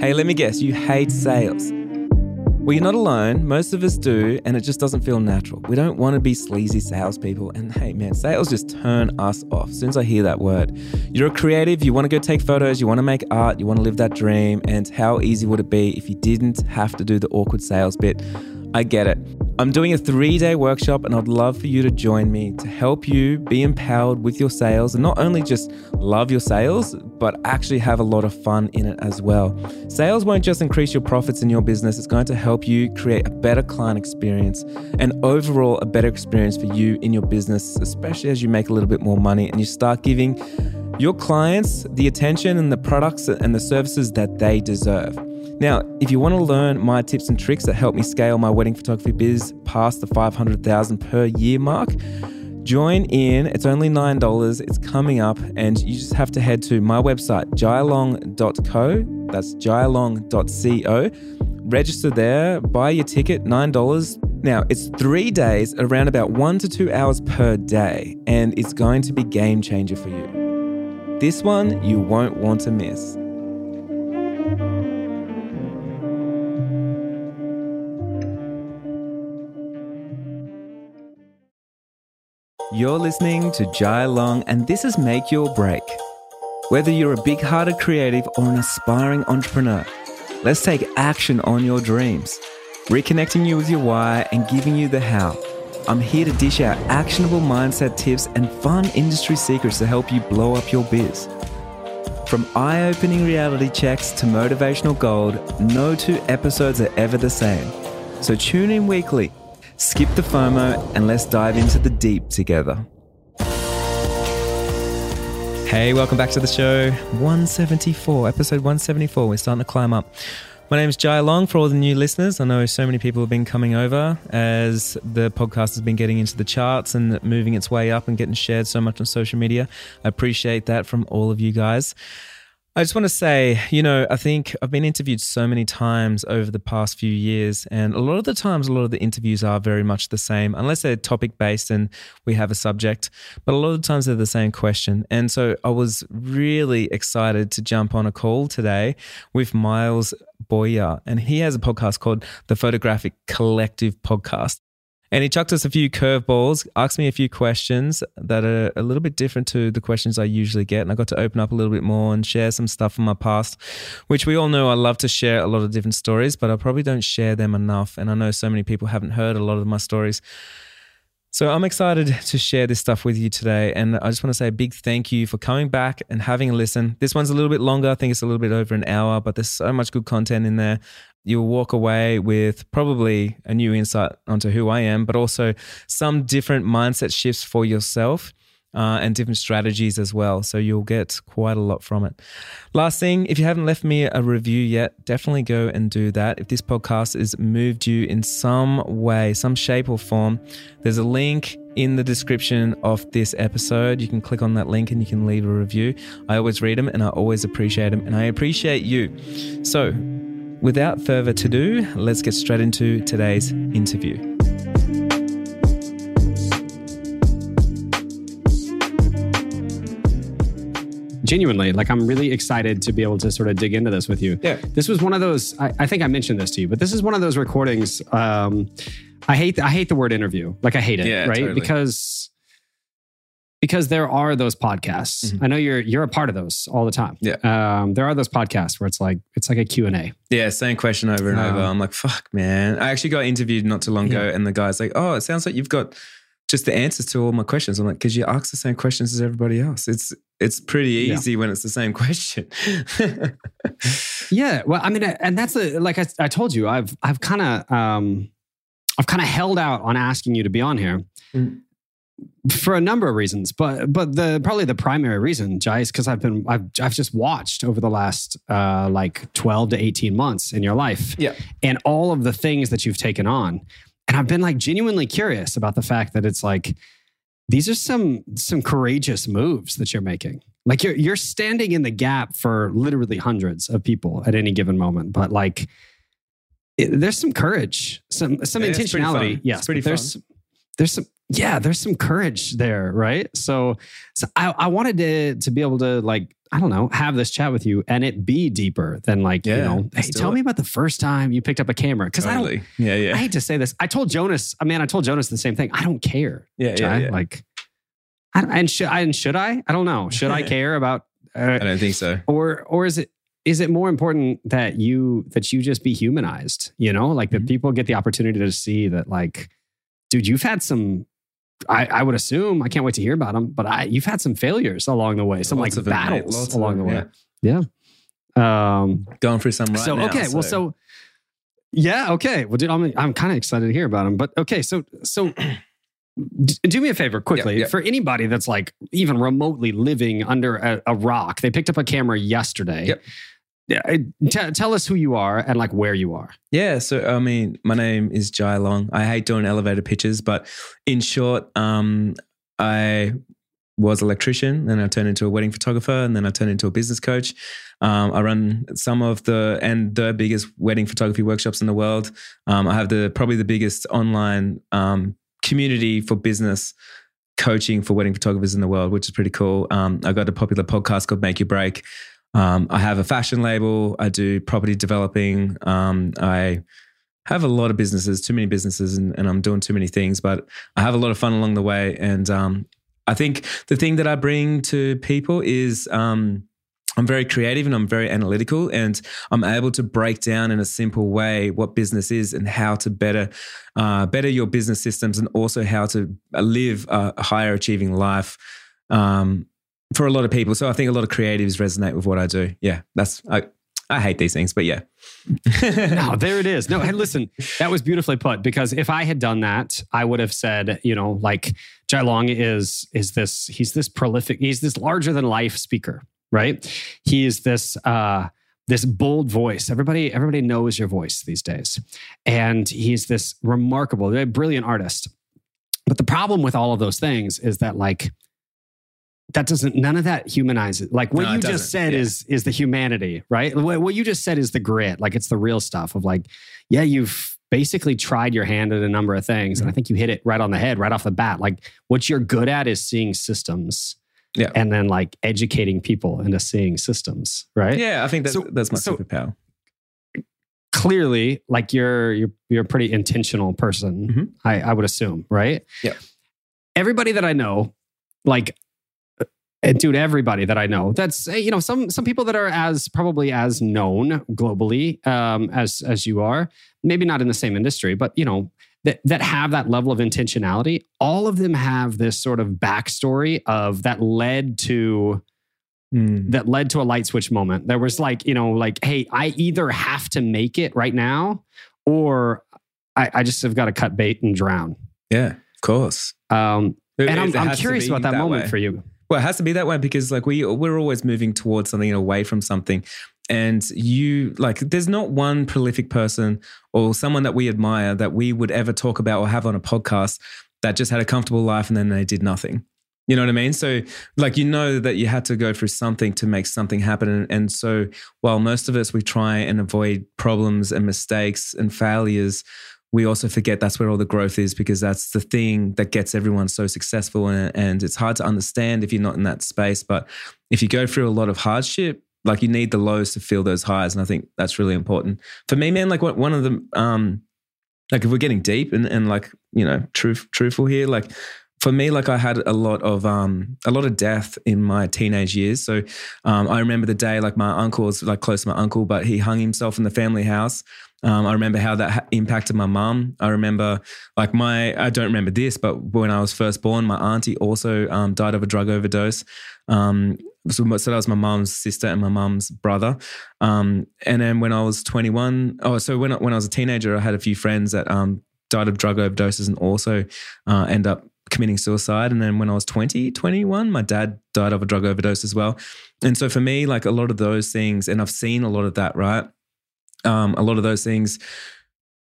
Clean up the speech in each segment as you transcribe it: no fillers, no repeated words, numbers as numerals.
Hey, let me guess, you hate sales. Well, you're not alone. Most of us do, and it just doesn't feel natural. We don't want to be sleazy salespeople. And hey, man, sales just turn us off. As soon as I hear that word, you're a creative, you want to go take photos, you want to make art, you want to live that dream. And how easy would it be if you didn't have to do the awkward sales bit? I get it. I'm doing a 3-day workshop and I'd love for you to join me to help you be empowered with your sales and not only just love your sales, but actually have a lot of fun in it as well. Sales won't just increase your profits in your business. It's going to help you create a better client experience and overall a better experience for you in your business, especially as you make a little bit more money and you start giving your clients the attention and the products and the services that they deserve. Now, if you want to learn my tips and tricks that help me scale my wedding photography biz past the $500,000 per year mark, join in. It's only $9. It's coming up and you just have to head to my website, jailong.co. That's jailong.co. Register there, buy your ticket, $9. Now, it's 3 days, around about 1 to 2 hours per day, and it's going to be game changer for you. This one you won't want to miss. You're listening to Jai Long, and this is Make Your Break. Whether you're a big-hearted creative or an aspiring entrepreneur, let's take action on your dreams, reconnecting you with your why and giving you the how. I'm here to dish out actionable mindset tips and fun industry secrets to help you blow up your biz. From eye-opening reality checks to motivational gold, no two episodes are ever the same. So tune in weekly. Skip the FOMO and let's dive into the deep together. Hey, welcome back to the show. Episode 174. We're starting to climb up. My name is Jai Long for all the new listeners. I know so many people have been coming over as the podcast has been getting into the charts and moving its way up and getting shared so much on social media. I appreciate that from all of you guys. I just want to say, I think I've been interviewed so many times over the past few years, and a lot of the interviews are very much the same, unless they're topic-based and we have a subject, but a lot of the times they're the same question. And so I was really excited to jump on a call today with Myles Boyer, and he has a podcast called The Photographic Collective Podcast. And he chucked us a few curveballs, asked me a few questions that are a little bit different to the questions I usually get. And I got to open up a little bit more and share some stuff from my past, which we all know I love to share a lot of different stories, but I probably don't share them enough. And I know so many people haven't heard a lot of my stories. So I'm excited to share this stuff with you today. And I just want to say a big thank you for coming back and having a listen. This one's a little bit longer. I think it's a little bit over an hour, but there's so much good content in there. You'll walk away with probably a new insight onto who I am, but also some different mindset shifts for yourself. And different strategies as well. So you'll get quite a lot from it. Last thing, if you haven't left me a review yet, definitely go and do that. If this podcast has moved you in some way, some shape or form, there's a link in the description of this episode. You can click on that link and you can leave a review. I always read them and I always appreciate them, and I appreciate you. So without further ado, let's get straight into today's interview. Genuinely, I'm really excited to be able to sort of dig into this with you. Yeah. This was one of those, I think I mentioned this to you, but this is one of those recordings. I hate the word interview. I hate it, yeah, right? Totally. Because there are those podcasts. Mm-hmm. I know you're a part of those all the time. Yeah. There are those podcasts where it's like a Q&A. Yeah, same question over and over. I'm like, fuck, man. I actually got interviewed not too long ago and the guy's like, oh, it sounds like you've got just the answers to all my questions. I'm like, because you ask the same questions as everybody else. It's pretty easy when it's the same question. Yeah. Well, and that's I told you, I've kind of held out on asking you to be on here for a number of reasons, but probably the primary reason, Jai, is because I've just watched over the last 12 to 18 months in your life, and all of the things that you've taken on, and I've been genuinely curious about the fact that it's these are some courageous moves that you're making. You're standing in the gap for literally hundreds of people at any given moment. But there's some courage, some intentionality. It's yes, pretty fun. There's some courage there, right? So I wanted to be able to I don't know, have this chat with you and it be deeper than like, you know, hey, tell me about the first time you picked up a camera. Cause I don't, I hate to say this. I told Jonas the same thing. I don't care. Like, should I? I don't know. Should I care about? I don't think so. Or is it more important that you just be humanized? You know, like that people get the opportunity to see that, like, dude, you've had some. I would assume, I can't wait to hear about them, but you've had some failures along the way, some lots like battles along the way. Yeah. Going through some right so, now. Okay, so. Well, so, yeah, okay. Well, dude, I'm kind of excited to hear about them, but okay, so do me a favor quickly. Yeah. For anybody that's like even remotely living under a rock, they picked up a camera yesterday. Yep. Tell us who you are and like where you are. Yeah, so I mean, my name is Jai Long. I hate doing elevator pitches, but in short, I was an electrician, then I turned into a wedding photographer, and then I turned into a business coach. I run some of the biggest wedding photography workshops in the world. I have probably the biggest online community for business coaching for wedding photographers in the world, which is pretty cool. I got a popular podcast called Make Your Break. I have a fashion label. I do property developing. I have a lot of businesses, too many businesses, and I'm doing too many things, but I have a lot of fun along the way. And I think the thing that I bring to people is I'm very creative and I'm very analytical, and I'm able to break down in a simple way what business is and how to better your business systems, and also how to live a higher achieving life. For a lot of people. So I think a lot of creatives resonate with what I do. Yeah, I hate these things, but yeah. No, there it is. No, hey, listen, that was beautifully put, because if I had done that, I would have said, you know, like Jai Long is this prolific, he's this larger than life speaker, right? He is this, this bold voice. Everybody knows your voice these days. And he's this remarkable, brilliant artist. But the problem with all of those things is that like, none of that humanizes. Like what you just said is the humanity, right? What you just said is the grit. Like it's the real stuff of like, yeah, you've basically tried your hand at a number of things. Mm-hmm. And I think you hit it right on the head, right off the bat. Like what you're good at is seeing systems and then like educating people into seeing systems, right? Yeah, I think that's my superpower. Clearly, like you're a pretty intentional person, mm-hmm. I would assume, right? Yeah. Everybody that I know, like, and dude, everybody that I know, that's, you know, some people that are probably as known globally as you are, maybe not in the same industry, but, you know, that have that level of intentionality, all of them have this sort of backstory of that led to a light switch moment. There was like, you know, like, hey, I either have to make it right now or I just have got to cut bait and drown. Yeah, of course. And I'm curious about that moment for you. Well, it has to be that way because like we're always moving towards something and away from something. And you like, there's not one prolific person or someone that we admire that we would ever talk about or have on a podcast that just had a comfortable life and then they did nothing. You know what I mean? So like, you know that you had to go through something to make something happen. And so while most of us, we try and avoid problems and mistakes and failures, we also forget that's where all the growth is, because that's the thing that gets everyone so successful. And it's hard to understand if you're not in that space. But if you go through a lot of hardship, like you need the lows to feel those highs. And I think that's really important. For me, man, like one of the, like if we're getting deep and like, you know, truthful here, like for me, like I had a lot of death in my teenage years. So I remember the day, like my uncle was like close to my uncle, but he hung himself in the family house. I remember how that impacted my mum. I remember like I don't remember this, but when I was first born, my auntie also died of a drug overdose. So that was my mum's sister and my mum's brother. And then when I was 21, when I was a teenager, I had a few friends that died of drug overdoses and also end up committing suicide. And then when I was 21, my dad died of a drug overdose as well. And so for me, like a lot of those things, and I've seen a lot of that, right? A lot of those things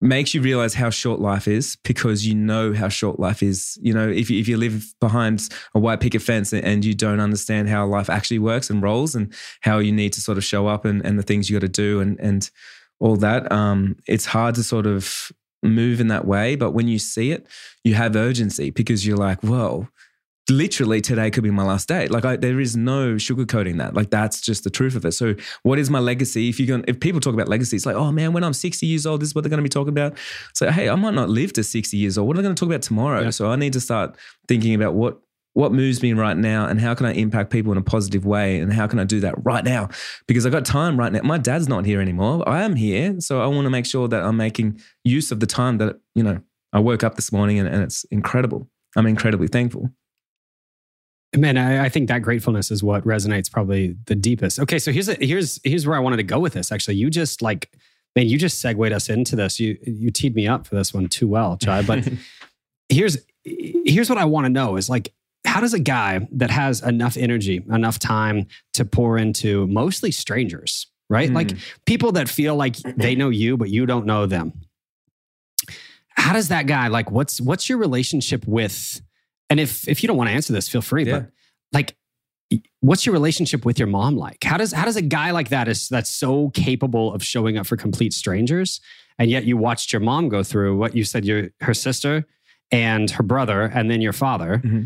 makes you realize how short life is, because you know how short life is. You know, if you live behind a white picket fence and you don't understand how life actually works and rolls and how you need to sort of show up and the things you got to do and all that, it's hard to sort of move in that way. But when you see it, you have urgency because you're like, whoa, literally today could be my last day. Like there is no sugarcoating that. Like that's just the truth of it. So what is my legacy? If people talk about legacy, it's like, oh man, when I'm 60 years old, this is what they're going to be talking about. So, hey, I might not live to 60 years old. What am I going to talk about tomorrow? Yeah. So I need to start thinking about what moves me right now and how can I impact people in a positive way and how can I do that right now? Because I got time right now. My dad's not here anymore. I am here. So I want to make sure that I'm making use of the time that, you know, I woke up this morning and it's incredible. I'm incredibly thankful. Man, I think that gratefulness is what resonates probably the deepest. Okay, so here's where I wanted to go with this, actually. You just you just segued us into this. You teed me up for this one too well, Jai. But here's what I want to know is how does a guy that has enough energy, enough time to pour into mostly strangers, right? Mm. Like people that feel like they know you, but you don't know them. How does that guy, what's your relationship with? And if you don't want to answer this, feel free. Yeah. But what's your relationship with your mom like? How does a guy like that that's so capable of showing up for complete strangers, and yet you watched your mom go through what you said, her sister and her brother, and then your father. Mm-hmm.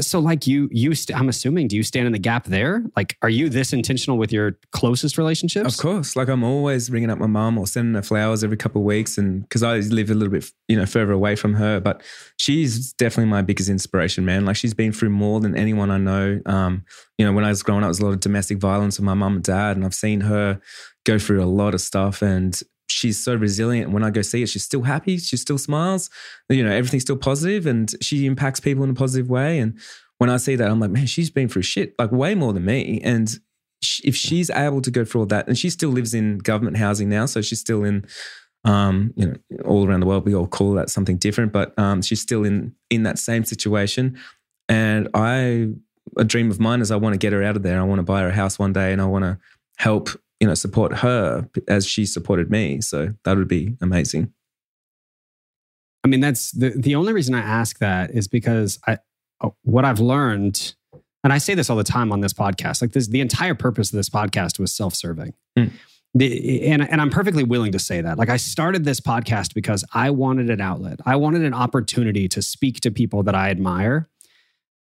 So I'm assuming, do you stand in the gap there? Are you this intentional with your closest relationships? Of course. I'm always ringing up my mom or sending her flowers every couple of weeks. And because I live a little bit, further away from her, but she's definitely my biggest inspiration, man. She's been through more than anyone I know. When I was growing up, there was a lot of domestic violence with my mom and dad, and I've seen her go through a lot of stuff, and she's so resilient. When I go see her, she's still happy. She still smiles. Everything's still positive, and she impacts people in a positive way. And when I see that, I'm like, man, she's been through shit, way more than me. And if she's able to go through all that, and she still lives in government housing now, so she's still in, all around the world, we all call that something different, but she's still in that same situation. And a dream of mine is I want to get her out of there. I want to buy her a house one day, and I want to help support her as she supported me. So that would be amazing. I mean, that's the only reason I ask that is because what I've learned, and I say this all the time on this podcast, the entire purpose of this podcast was self-serving. Mm. And I'm perfectly willing to say that. I started this podcast because I wanted an outlet. I wanted an opportunity to speak to people that I admire.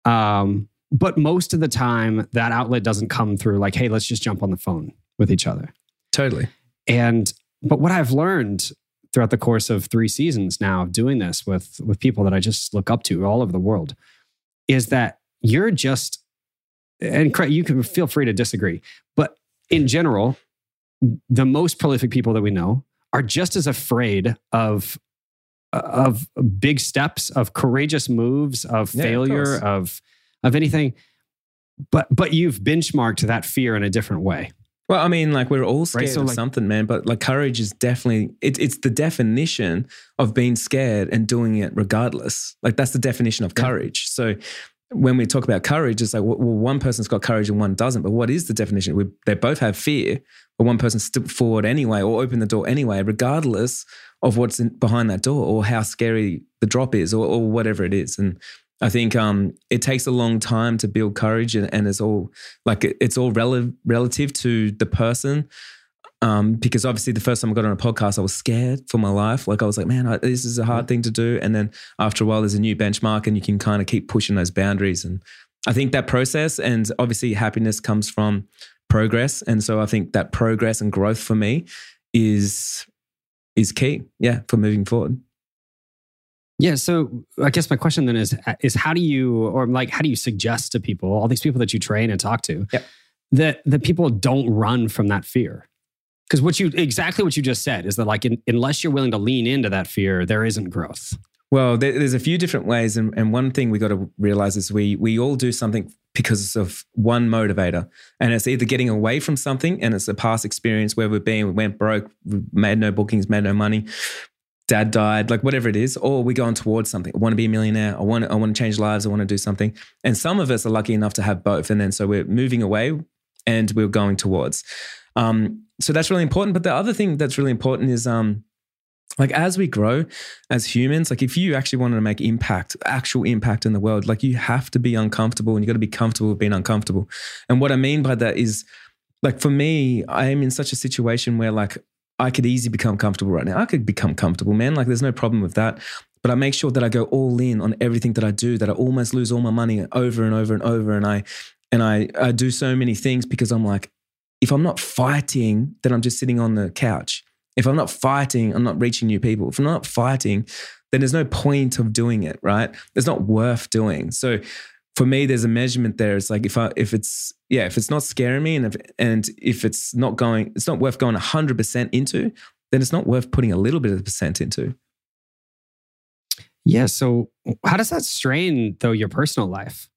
But most of the time that outlet doesn't come through hey, let's just jump on the phone with each other. Totally. But what I've learned throughout the course of 3 seasons now of doing this with people that I just look up to all over the world is that you're just, and you can feel free to disagree, but in general, the most prolific people that we know are just as afraid of big steps, of courageous moves, of failure, of anything. But you've benchmarked that fear in a different way. Well, I mean, we're all scared of something, man, but courage is definitely, it's the definition of being scared and doing it regardless. That's the definition of courage. So when we talk about courage, it's one person's got courage and one doesn't, but what is the definition? They both have fear, but one person stepped forward anyway or opened the door anyway, regardless of what's behind that door or how scary the drop is or whatever it is. And I think it takes a long time to build courage, and it's all relative to the person. Because obviously, the first time I got on a podcast, I was scared for my life. I was like, man, this is a hard thing to do. And then after a while, there's a new benchmark, and you can kind of keep pushing those boundaries. And I think that process, and obviously, happiness comes from progress. And so I think that progress and growth for me is key, for moving forward. Yeah. So I guess my question then is how do you suggest to people, all these people that you train and talk to, that the people don't run from that fear? Because exactly what you just said is that unless you're willing to lean into that fear, there isn't growth. Well, there's a few different ways. And one thing we got to realize is we all do something because of one motivator. And it's either getting away from something, and it's a past experience where we went broke, we made no bookings, made no money. Dad died, whatever it is, or we're going towards something. I want to be a millionaire. I want to change lives. I want to do something. And some of us are lucky enough to have both. And then so we're moving away and we're going towards. So that's really important. But the other thing that's really important is as we grow as humans, if you actually wanted to make actual impact in the world, you have to be uncomfortable, and you got to be comfortable with being uncomfortable. And what I mean by that is for me, I am in such a situation where I could easily become comfortable right now. I could become comfortable, man. There's no problem with that. But I make sure that I go all in on everything that I do, that I almost lose all my money over and over and over. And I do so many things because I'm like, if I'm not fighting, then I'm just sitting on the couch. If I'm not fighting, I'm not reaching new people. If I'm not fighting, then there's no point of doing it, right? It's not worth doing. So for me, there's a measurement there. It's like if it's not scaring me and if it's not going, it's not worth going 100% into, then it's not worth putting a little bit of percent into. Yeah. So how does that strain though your personal life?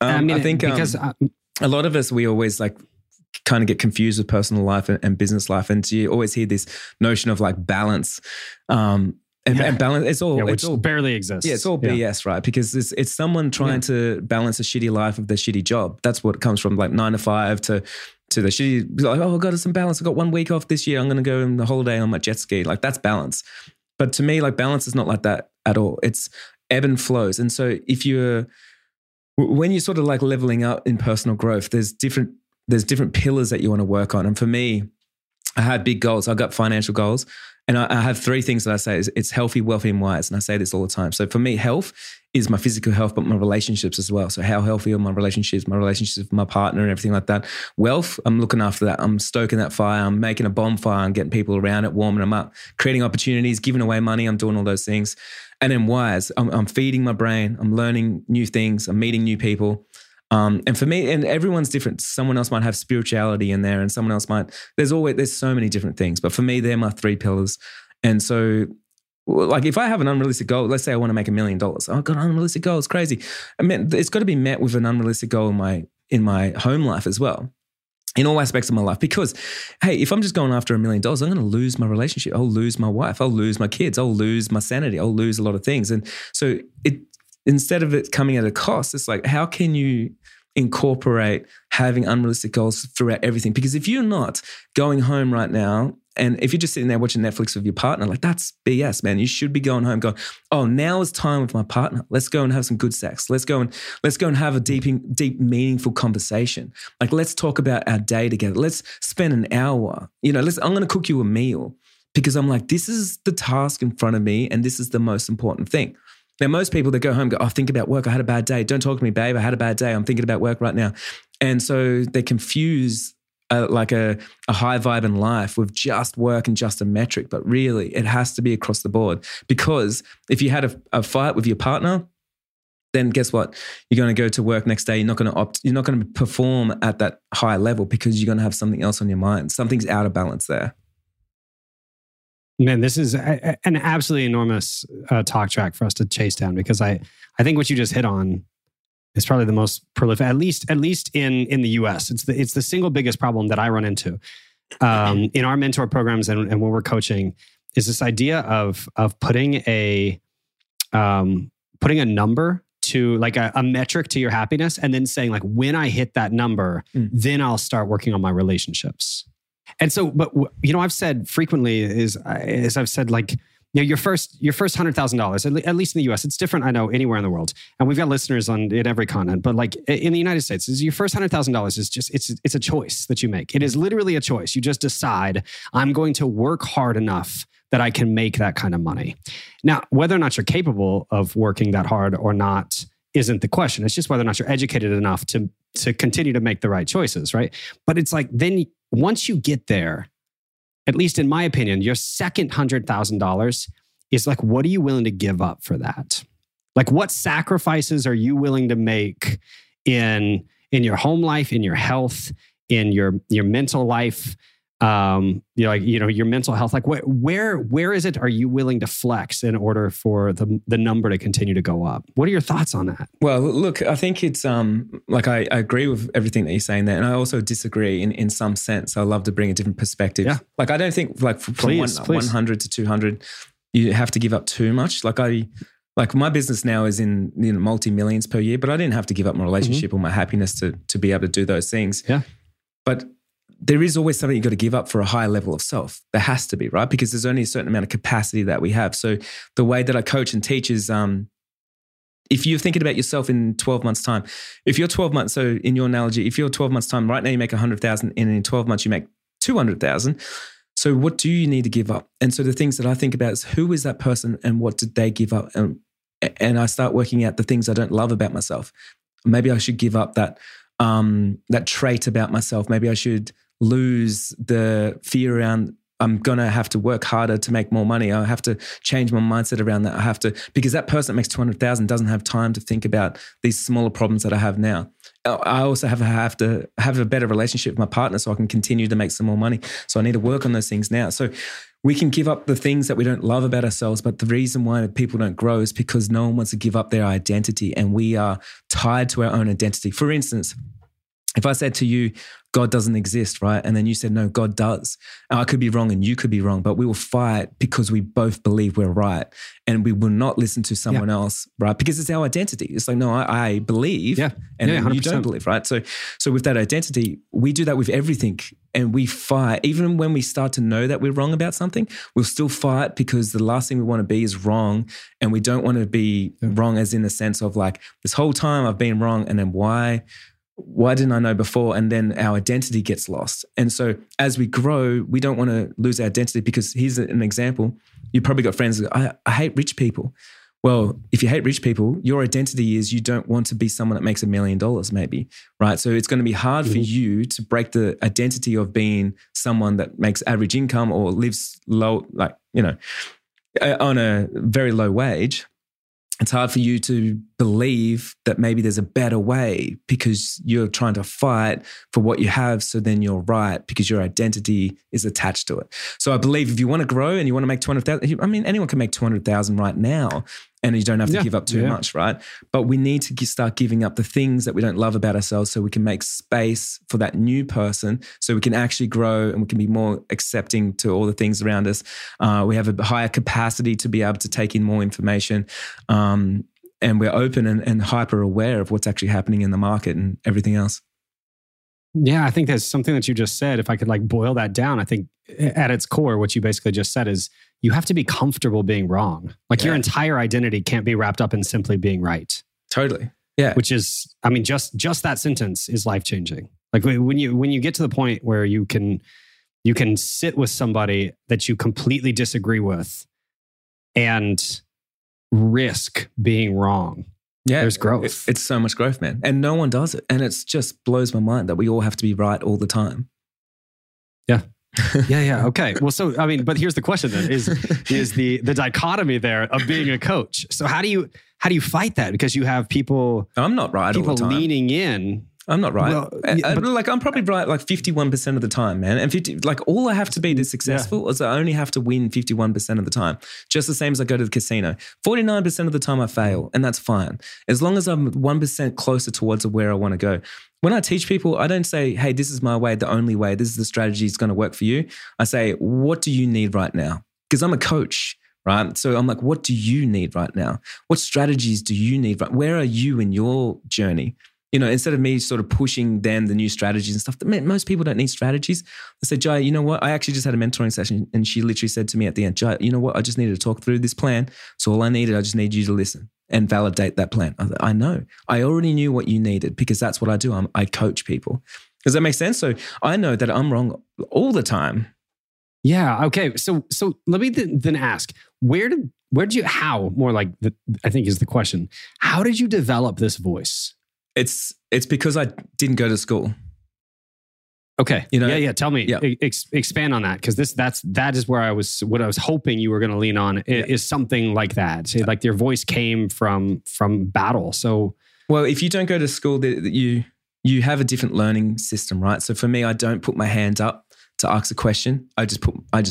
I think because a lot of us, we always like kind of get confused with personal life and business life. And you always hear this notion of like balance. And balance, it's all barely exists. Yeah, it's all BS, right? Because it's someone trying to balance a shitty life with their shitty job. That's what comes from like 9 to 5 to the shitty, like, oh, God, it's imbalance. I got 1 week off this year. I'm going to go on the holiday on my jet ski. Like that's balance. But to me, like balance is not like that at all. It's ebb and flows. And so when you're sort of like leveling up in personal growth, there's different pillars that you want to work on. And for me, I had big goals. I got financial goals. And I have 3 things that I say. It's healthy, wealthy, and wise. And I say this all the time. So for me, health is my physical health, but my relationships as well. So how healthy are my relationships with my partner and everything like that. Wealth, I'm looking after that. I'm stoking that fire. I'm making a bonfire. I'm getting people around it, warming them up, creating opportunities, giving away money. I'm doing all those things. And then wise, I'm feeding my brain. I'm learning new things. I'm meeting new people. And for me, and everyone's different. Someone else might have spirituality in there and someone else might, there's so many different things, but for me, they're my 3 pillars. And so like, if I have an unrealistic goal, let's say I want to make $1 million. Oh God, unrealistic goal. It's crazy. I mean, it's got to be met with an unrealistic goal in my home life as well. In all aspects of my life, because, hey, if I'm just going after $1 million, I'm going to lose my relationship. I'll lose my wife. I'll lose my kids. I'll lose my sanity. I'll lose a lot of things. And so instead of it coming at a cost, it's like, how can you incorporate having unrealistic goals throughout everything? Because if you're not going home right now, and if you're just sitting there watching Netflix with your partner, like that's BS, man. You should be going home going, oh, now is time with my partner. Let's go and have some good sex. Let's go and have a deep, meaningful conversation. Like let's talk about our day together. Let's spend an hour. You know, I'm going to cook you a meal because I'm like, this is the task in front of me and this is the most important thing. Now, most people that go home go, oh, think about work. I had a bad day. Don't talk to me, babe. I had a bad day. I'm thinking about work right now. And so they confuse like a high vibe in life with just work and just a metric. But really, it has to be across the board because if you had a fight with your partner, then guess what? You're going to go to work next day. You're not going to you're not going to perform at that high level because you're going to have something else on your mind. Something's out of balance there. Man, this is an absolutely enormous talk track for us to chase down because I think what you just hit on is probably the most prolific, at least in the US. It's the single biggest problem that I run into in our mentor programs and when we're coaching is this idea of putting a number to like a metric to your happiness and then saying like when I hit that number, then I'll start working on my relationships. And so, but you know, I've said frequently your first $100,000, at least in the US, it's different. I know anywhere in the world, and we've got listeners in every continent. But like in the United States, your first $100,000 is just it's a choice that you make. It is literally a choice. You just decide I'm going to work hard enough that I can make that kind of money. Now, whether or not you're capable of working that hard or not isn't the question. It's just whether or not you're educated enough to continue to make the right choices, right? But it's like then. Once you get there, at least in my opinion, your second $100,000 is like, what are you willing to give up for that? Like what sacrifices are you willing to make in your home life, in your health, in your mental life, your mental health? Like where is it are you willing to flex in order for the number to continue to go up? What are your thoughts on that? Well, look, I think it's I agree with everything that you're saying there, and I also disagree in some sense. I love to bring a different perspective. Yeah. Like I don't think like from 100 to 200 you have to give up too much. Like my business now is in multi-millions per year, but I didn't have to give up my relationship or my happiness to be able to do those things. Yeah. But there is always something you've got to give up for a higher level of self. There has to be, right? Because there's only a certain amount of capacity that we have. So the way that I coach and teach is if you're thinking about yourself in 12 months' time, if you're 12 months, so in your analogy, if you're 12 months' time, right now you make $100,000 and in 12 months you make $200,000, So what do you need to give up? And so the things that I think about is who is that person and what did they give up? And I start working out the things I don't love about myself. Maybe I should give up that that trait about myself. Maybe I should lose the fear around I'm going to have to work harder to make more money. I have to change my mindset around that. I have to, because that person that makes $200,000 doesn't have time to think about these smaller problems that I have now. I also have to have a better relationship with my partner so I can continue to make some more money. So I need to work on those things now. So we can give up the things that we don't love about ourselves, but the reason why people don't grow is because no one wants to give up their identity and we are tied to our own identity. For instance, if I said to you, God doesn't exist, right? And then you said, no, God does. And I could be wrong and you could be wrong, but we will fight because we both believe we're right. And we will not listen to someone else, right? Because it's our identity. It's like, no, I believe and you don't believe, right? So with that identity, we do that with everything and we fight. Even when we start to know that we're wrong about something, we'll still fight because the last thing we want to be is wrong. And we don't want to be wrong as in the sense of like, this whole time I've been wrong and then why didn't I know before? And then our identity gets lost. And so as we grow, we don't want to lose our identity because here's an example. You probably got friends that I hate rich people. Well, if you hate rich people, your identity is you don't want to be someone that makes $1 million maybe, right? So it's going to be hard for you to break the identity of being someone that makes average income or lives low, like, you know, on a very low wage. It's hard for you to believe that maybe there's a better way because you're trying to fight for what you have. So then you're right because your identity is attached to it. So I believe if you want to grow and you want to make 200,000, I mean, anyone can make 200,000 right now and you don't have to give up too much, right? But we need to start giving up the things that we don't love about ourselves so we can make space for that new person so we can actually grow and we can be more accepting to all the things around us. We have a higher capacity to be able to take in more information. And we're open and hyper aware of what's actually happening in the market and everything else. Yeah, I think that's something that you just said. If I could like boil that down, I think at its core, what you basically just said is you have to be comfortable being wrong. Like your entire identity can't be wrapped up in simply being right. Totally. Yeah. Which is, I mean, just that sentence is life-changing. Like when you get to the point where you can sit with somebody that you completely disagree with and risk being wrong. Yeah, there's growth. It's so much growth, man. And no one does it. And it just blows my mind that we all have to be right all the time. Yeah. Yeah. Okay. Well, so, I mean, but here's the question then is the dichotomy there of being a coach. So how do you fight that? Because you have people... I'm not right all the time. People leaning in. I'm not right. Well, I'm probably right like 51% of the time, man. And all I have to be to successful is I only have to win 51% of the time. Just the same as I go to the casino. 49% of the time I fail, and that's fine. As long as I'm 1% closer towards where I want to go. When I teach people, I don't say, hey, this is my way, the only way. This is the strategy that's going to work for you. I say, what do you need right now? Because I'm a coach. Right? So I'm like, what do you need right now? What strategies do you need? Where are you in your journey? You know, instead of me sort of pushing them the new strategies and stuff, most people don't need strategies. I said, Jai, you know what? I actually just had a mentoring session and she literally said to me at the end, Jai, you know what? I just needed to talk through this plan. So all I needed, I just need you to listen and validate that plan. I know. I already knew what you needed because that's what I do. I coach people. Does that make sense? So I know that I'm wrong all the time. Yeah. Okay. So let me then ask, I think is the question. How did you develop this voice? It's because I didn't go to school. Okay. You know? Yeah. Tell me. Yeah. Expand on that because that is where what I was hoping you were going to lean on is something like that. So like your voice came from battle. So well, if you don't go to school, you have a different learning system, right? So for me, I don't put my hand up to ask a question. I just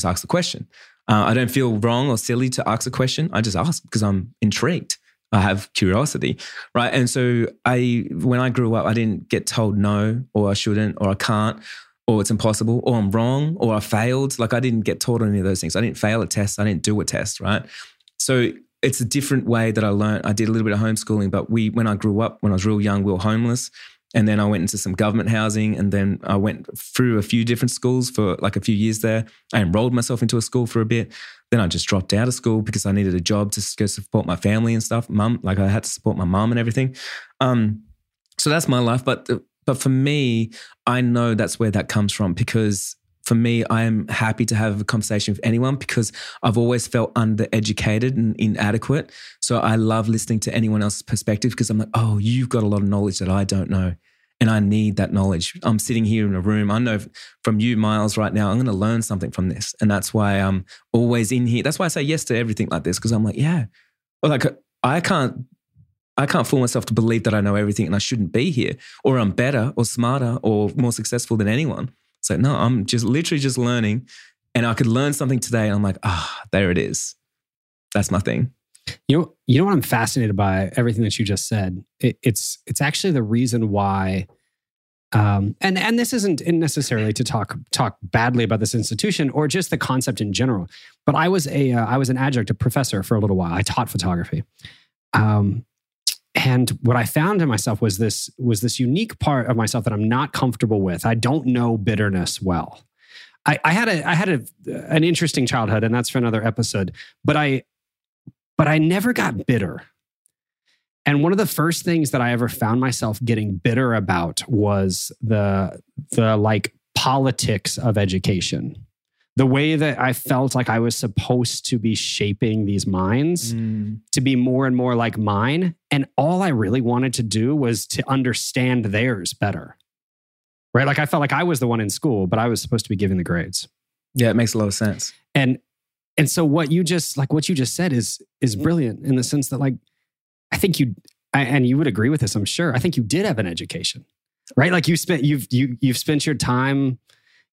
ask the question. I don't feel wrong or silly to ask a question. I just ask because I'm intrigued. I have curiosity, right? And so when I grew up, I didn't get told no, or I shouldn't, or I can't, or it's impossible, or I'm wrong, or I failed. Like I didn't get taught any of those things. I didn't fail a test. I didn't do a test, right? So it's a different way that I learned. I did a little bit of homeschooling, but when I grew up, when I was real young, we were homeless. And then I went into some government housing and then I went through a few different schools for like a few years there. I enrolled myself into a school for a bit. Then I just dropped out of school because I needed a job to go support my family and stuff. I had to support my mum and everything. So that's my life. But for me, I know that's where that comes from because for me, I am happy to have a conversation with anyone because I've always felt undereducated and inadequate. So I love listening to anyone else's perspective because I'm like, oh, you've got a lot of knowledge that I don't know. And I need that knowledge. I'm sitting here in a room. I know from you, Myles, right now, I'm going to learn something from this. And that's why I'm always in here. That's why I say yes to everything like this, because I'm like, yeah. Well, like I can't fool myself to believe that I know everything and I shouldn't be here, or I'm better or smarter or more successful than anyone. So no, I'm just literally just learning, and I could learn something today. And I'm like, there it is. That's my thing. You know what I'm fascinated by? Everything that you just said. It's actually the reason why, and this isn't necessarily to talk badly about this institution or just the concept in general. But I was an adjunct, a professor for a little while. I taught photography, and what I found in myself was this unique part of myself that I'm not comfortable with. I don't know bitterness well. I had an interesting childhood, and that's for another episode. But I never got bitter. And one of the first things that I ever found myself getting bitter about was the politics of education. The way that I felt like I was supposed to be shaping these minds to be more and more like mine. And all I really wanted to do was to understand theirs better. Right? Like I felt like I was the one in school, but I was supposed to be giving the grades. Yeah, it makes a lot of sense. And so what you just said is brilliant in the sense that like, I think you would agree with this, I'm sure. I think you did have an education, right? Like you've spent your time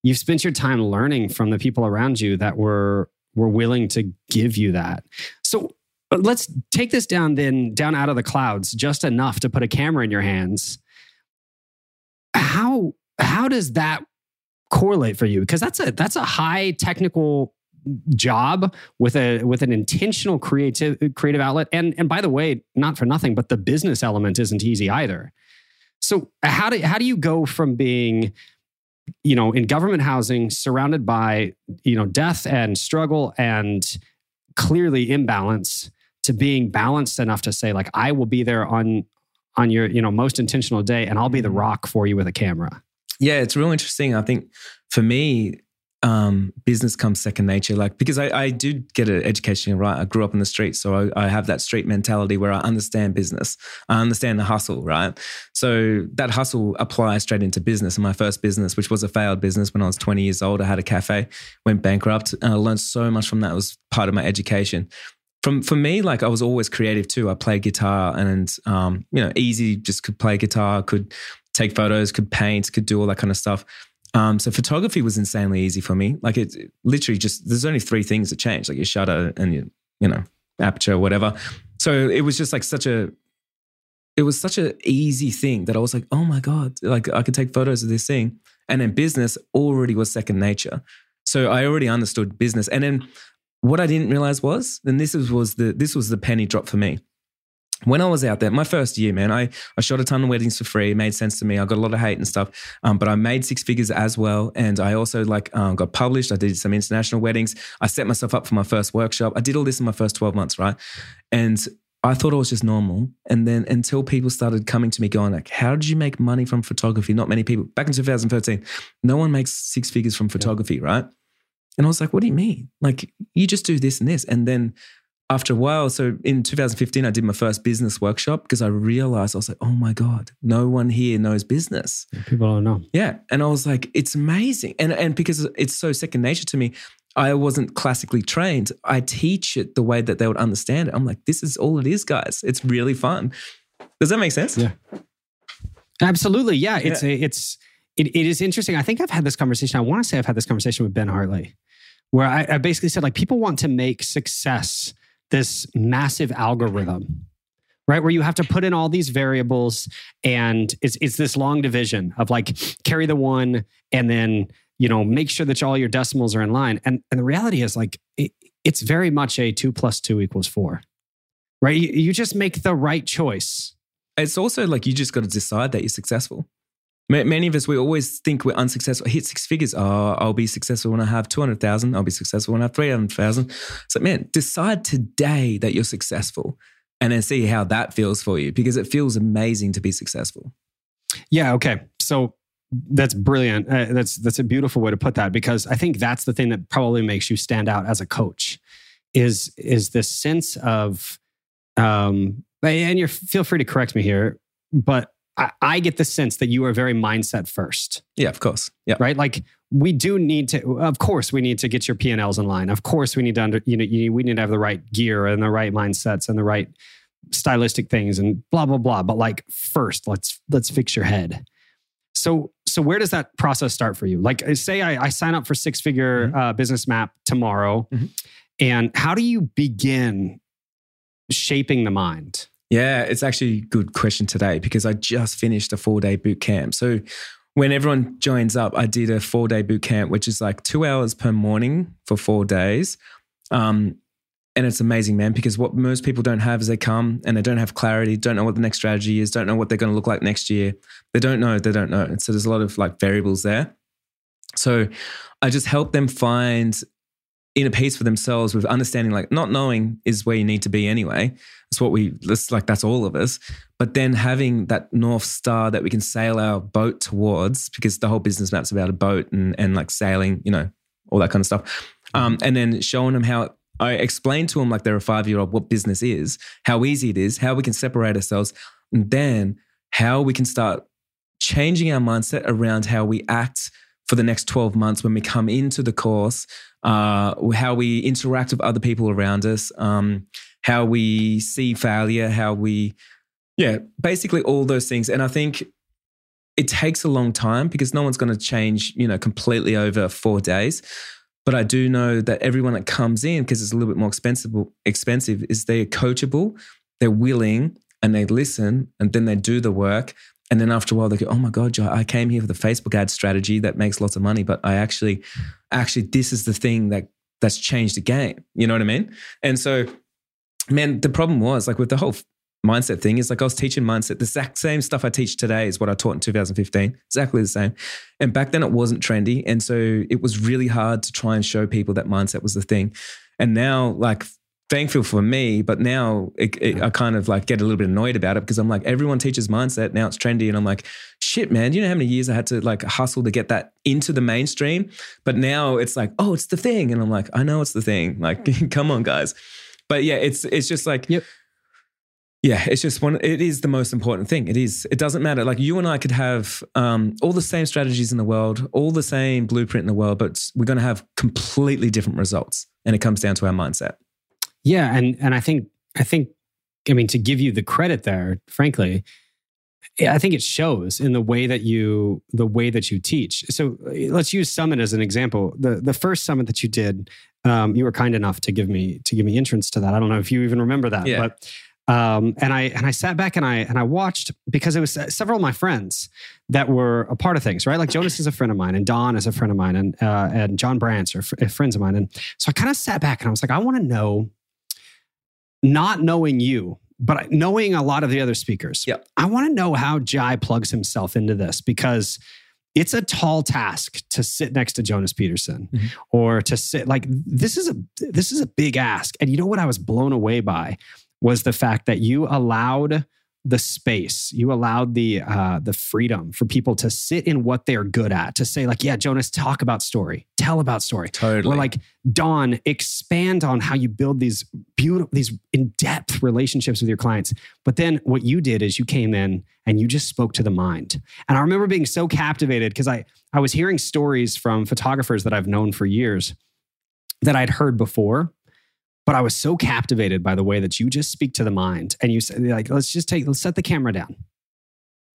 learning from the people around you that were willing to give you that. So let's take this down out of the clouds just enough to put a camera in your hands. How does that correlate for you? Because that's a high technical job with an intentional creative outlet, and by the way, not for nothing, but the business element isn't easy either. So how do you go from being, you know, in government housing surrounded by, you know, death and struggle and clearly imbalance to being balanced enough to say like, I will be there on your, you know, most intentional day, and I'll be the rock for you with a camera? Yeah, it's real interesting. I think for me, business comes second nature, like, because I did get an education, right? I grew up in the street. So I have that street mentality where I understand business. I understand the hustle, right? So that hustle applies straight into business. And my first business, which was a failed business when I was 20 years old, I had a cafe, went bankrupt, and I learned so much from that. It was part of my education. For me, like, I was always creative too. I played guitar and, you know, easy, just could play guitar, could take photos, could paint, could do all that kind of stuff. So photography was insanely easy for me. Like it literally just, there's only three things that change, like your shutter and your, you know, aperture or whatever. So it was just like such an easy thing that I was like, oh my God, like I could take photos of this thing. And then business already was second nature. So I already understood business. And then what I didn't realize was, and this was the penny drop for me. When I was out there, my first year, man, I shot a ton of weddings for free. It made sense to me. I got a lot of hate and stuff, but I made six figures as well. And I also got published. I did some international weddings. I set myself up for my first workshop. I did all this in my first 12 months, right? And I thought I was just normal. And then until people started coming to me going like, how did you make money from photography? Not many people. Back in 2013, no one makes six figures from photography, right? And I was like, what do you mean? Like, you just do this and this. And then after a while, so in 2015, I did my first business workshop because I realized, I was like, oh my God, no one here knows business. People don't know. Yeah. And I was like, it's amazing. And because it's so second nature to me, I wasn't classically trained. I teach it the way that they would understand it. I'm like, this is all it is, guys. It's really fun. Does that make sense? Yeah. Absolutely. Yeah. It is interesting. I think I've had this conversation. I want to say I've had this conversation with Ben Hartley, where I basically said like, people want to make success this massive algorithm, right? Where you have to put in all these variables, and it's this long division of like carry the one, and then, you know, make sure that all your decimals are in line. And the reality is like, it's very much a 2 + 2 = 4, right? You just make the right choice. It's also like, you just got to decide that you're successful. Many of us, we always think we're unsuccessful. I hit six figures. Oh, I'll be successful when I have 200,000. I'll be successful when I have 300,000. So man, decide today that you're successful and then see how that feels for you, because it feels amazing to be successful. Yeah. Okay. So That's brilliant. That's a beautiful way to put that, because I think that's the thing that probably makes you stand out as a coach is this sense of, and you feel free to correct me here, but I get the sense that you are very mindset first. Yeah, of course. Yeah. Right? Like we need to get your P&Ls in line. Of course we need to we need to have the right gear and the right mindsets and the right stylistic things and blah, blah, blah. But like first, let's fix your head. So where does that process start for you? Like say I sign up for six-figure mm-hmm. Business Map tomorrow. Mm-hmm. And how do you begin shaping the mind? Yeah, it's actually a good question today because I just finished a 4-day boot camp. So when everyone joins up, I did a 4-day boot camp, which is like 2 hours per morning for 4 days. And it's amazing, man, because what most people don't have is they come and they don't have clarity, don't know what the next strategy is, don't know what they're going to look like next year. They don't know. And so there's a lot of like variables there. So I just help them find inner peace for themselves with understanding, like not knowing is where you need to be anyway. That's all of us. But then having that North Star that we can sail our boat towards, because the whole business map's about a boat and like sailing, all that kind of stuff. And then showing them how I explained to them, like they're a 5-year-old, what business is, how easy it is, how we can separate ourselves, and then how we can start changing our mindset around how we act for the next 12 months when we come into the course, how we interact with other people around us, how we see failure, basically all those things. And I think it takes a long time because no one's going to change, completely over 4 days. But I do know that everyone that comes in, because it's a little bit more expensive, is they're coachable, they're willing, and they listen, and then they do the work. And then after a while, they go, oh my God, Jai, I came here for the Facebook ad strategy that makes lots of money, but I actually, this is the thing that's changed the game. You know what I mean? And so, man, the problem was like with the whole mindset thing is like I was teaching mindset. The exact same stuff I teach today is what I taught in 2015, exactly the same. And back then it wasn't trendy. And so it was really hard to try and show people that mindset was the thing. And now like, thankful for me, but now I kind of like get a little bit annoyed about it because I'm like, everyone teaches mindset. Now it's trendy. And I'm like, shit, man, you know how many years I had to like hustle to get that into the mainstream? But now it's like, oh, it's the thing. And I'm like, I know it's the thing. Like, come on, guys. But yeah, it's just like, yep. Yeah, it's just it is the most important thing. It is. It doesn't matter. Like you and I could have all the same strategies in the world, all the same blueprint in the world, but we're going to have completely different results. And it comes down to our mindset. Yeah, and I think, I mean, to give you the credit there, frankly, I think it shows in the way that you teach. So let's use Summit as an example. The first Summit that you did, you were kind enough to give me entrance to that. I don't know if you even remember that, yeah. But and I sat back and I watched, because it was several of my friends that were a part of things, right? Like Jonas is a friend of mine, and Don is a friend of mine, and John Brantz are friends of mine, and so I kind of sat back and I was like, I want to know. Not knowing you, but knowing a lot of the other speakers. Yep. I want to know how Jai plugs himself into this, because it's a tall task to sit next to Jonas Peterson mm-hmm. or to sit like, this is a big ask. And you know what I was blown away by was the fact that you allowed the space, you allowed the freedom for people to sit in what they're good at, to say like, yeah, Jonas, talk about story, tell about story. Totally. Or like, Don, expand on how you build these beautiful, these in-depth relationships with your clients. But then what you did is you came in and you just spoke to the mind. And I remember being so captivated because I was hearing stories from photographers that I've known for years that I'd heard before. But I was so captivated by the way that you just speak to the mind, and you say like, let's set the camera down,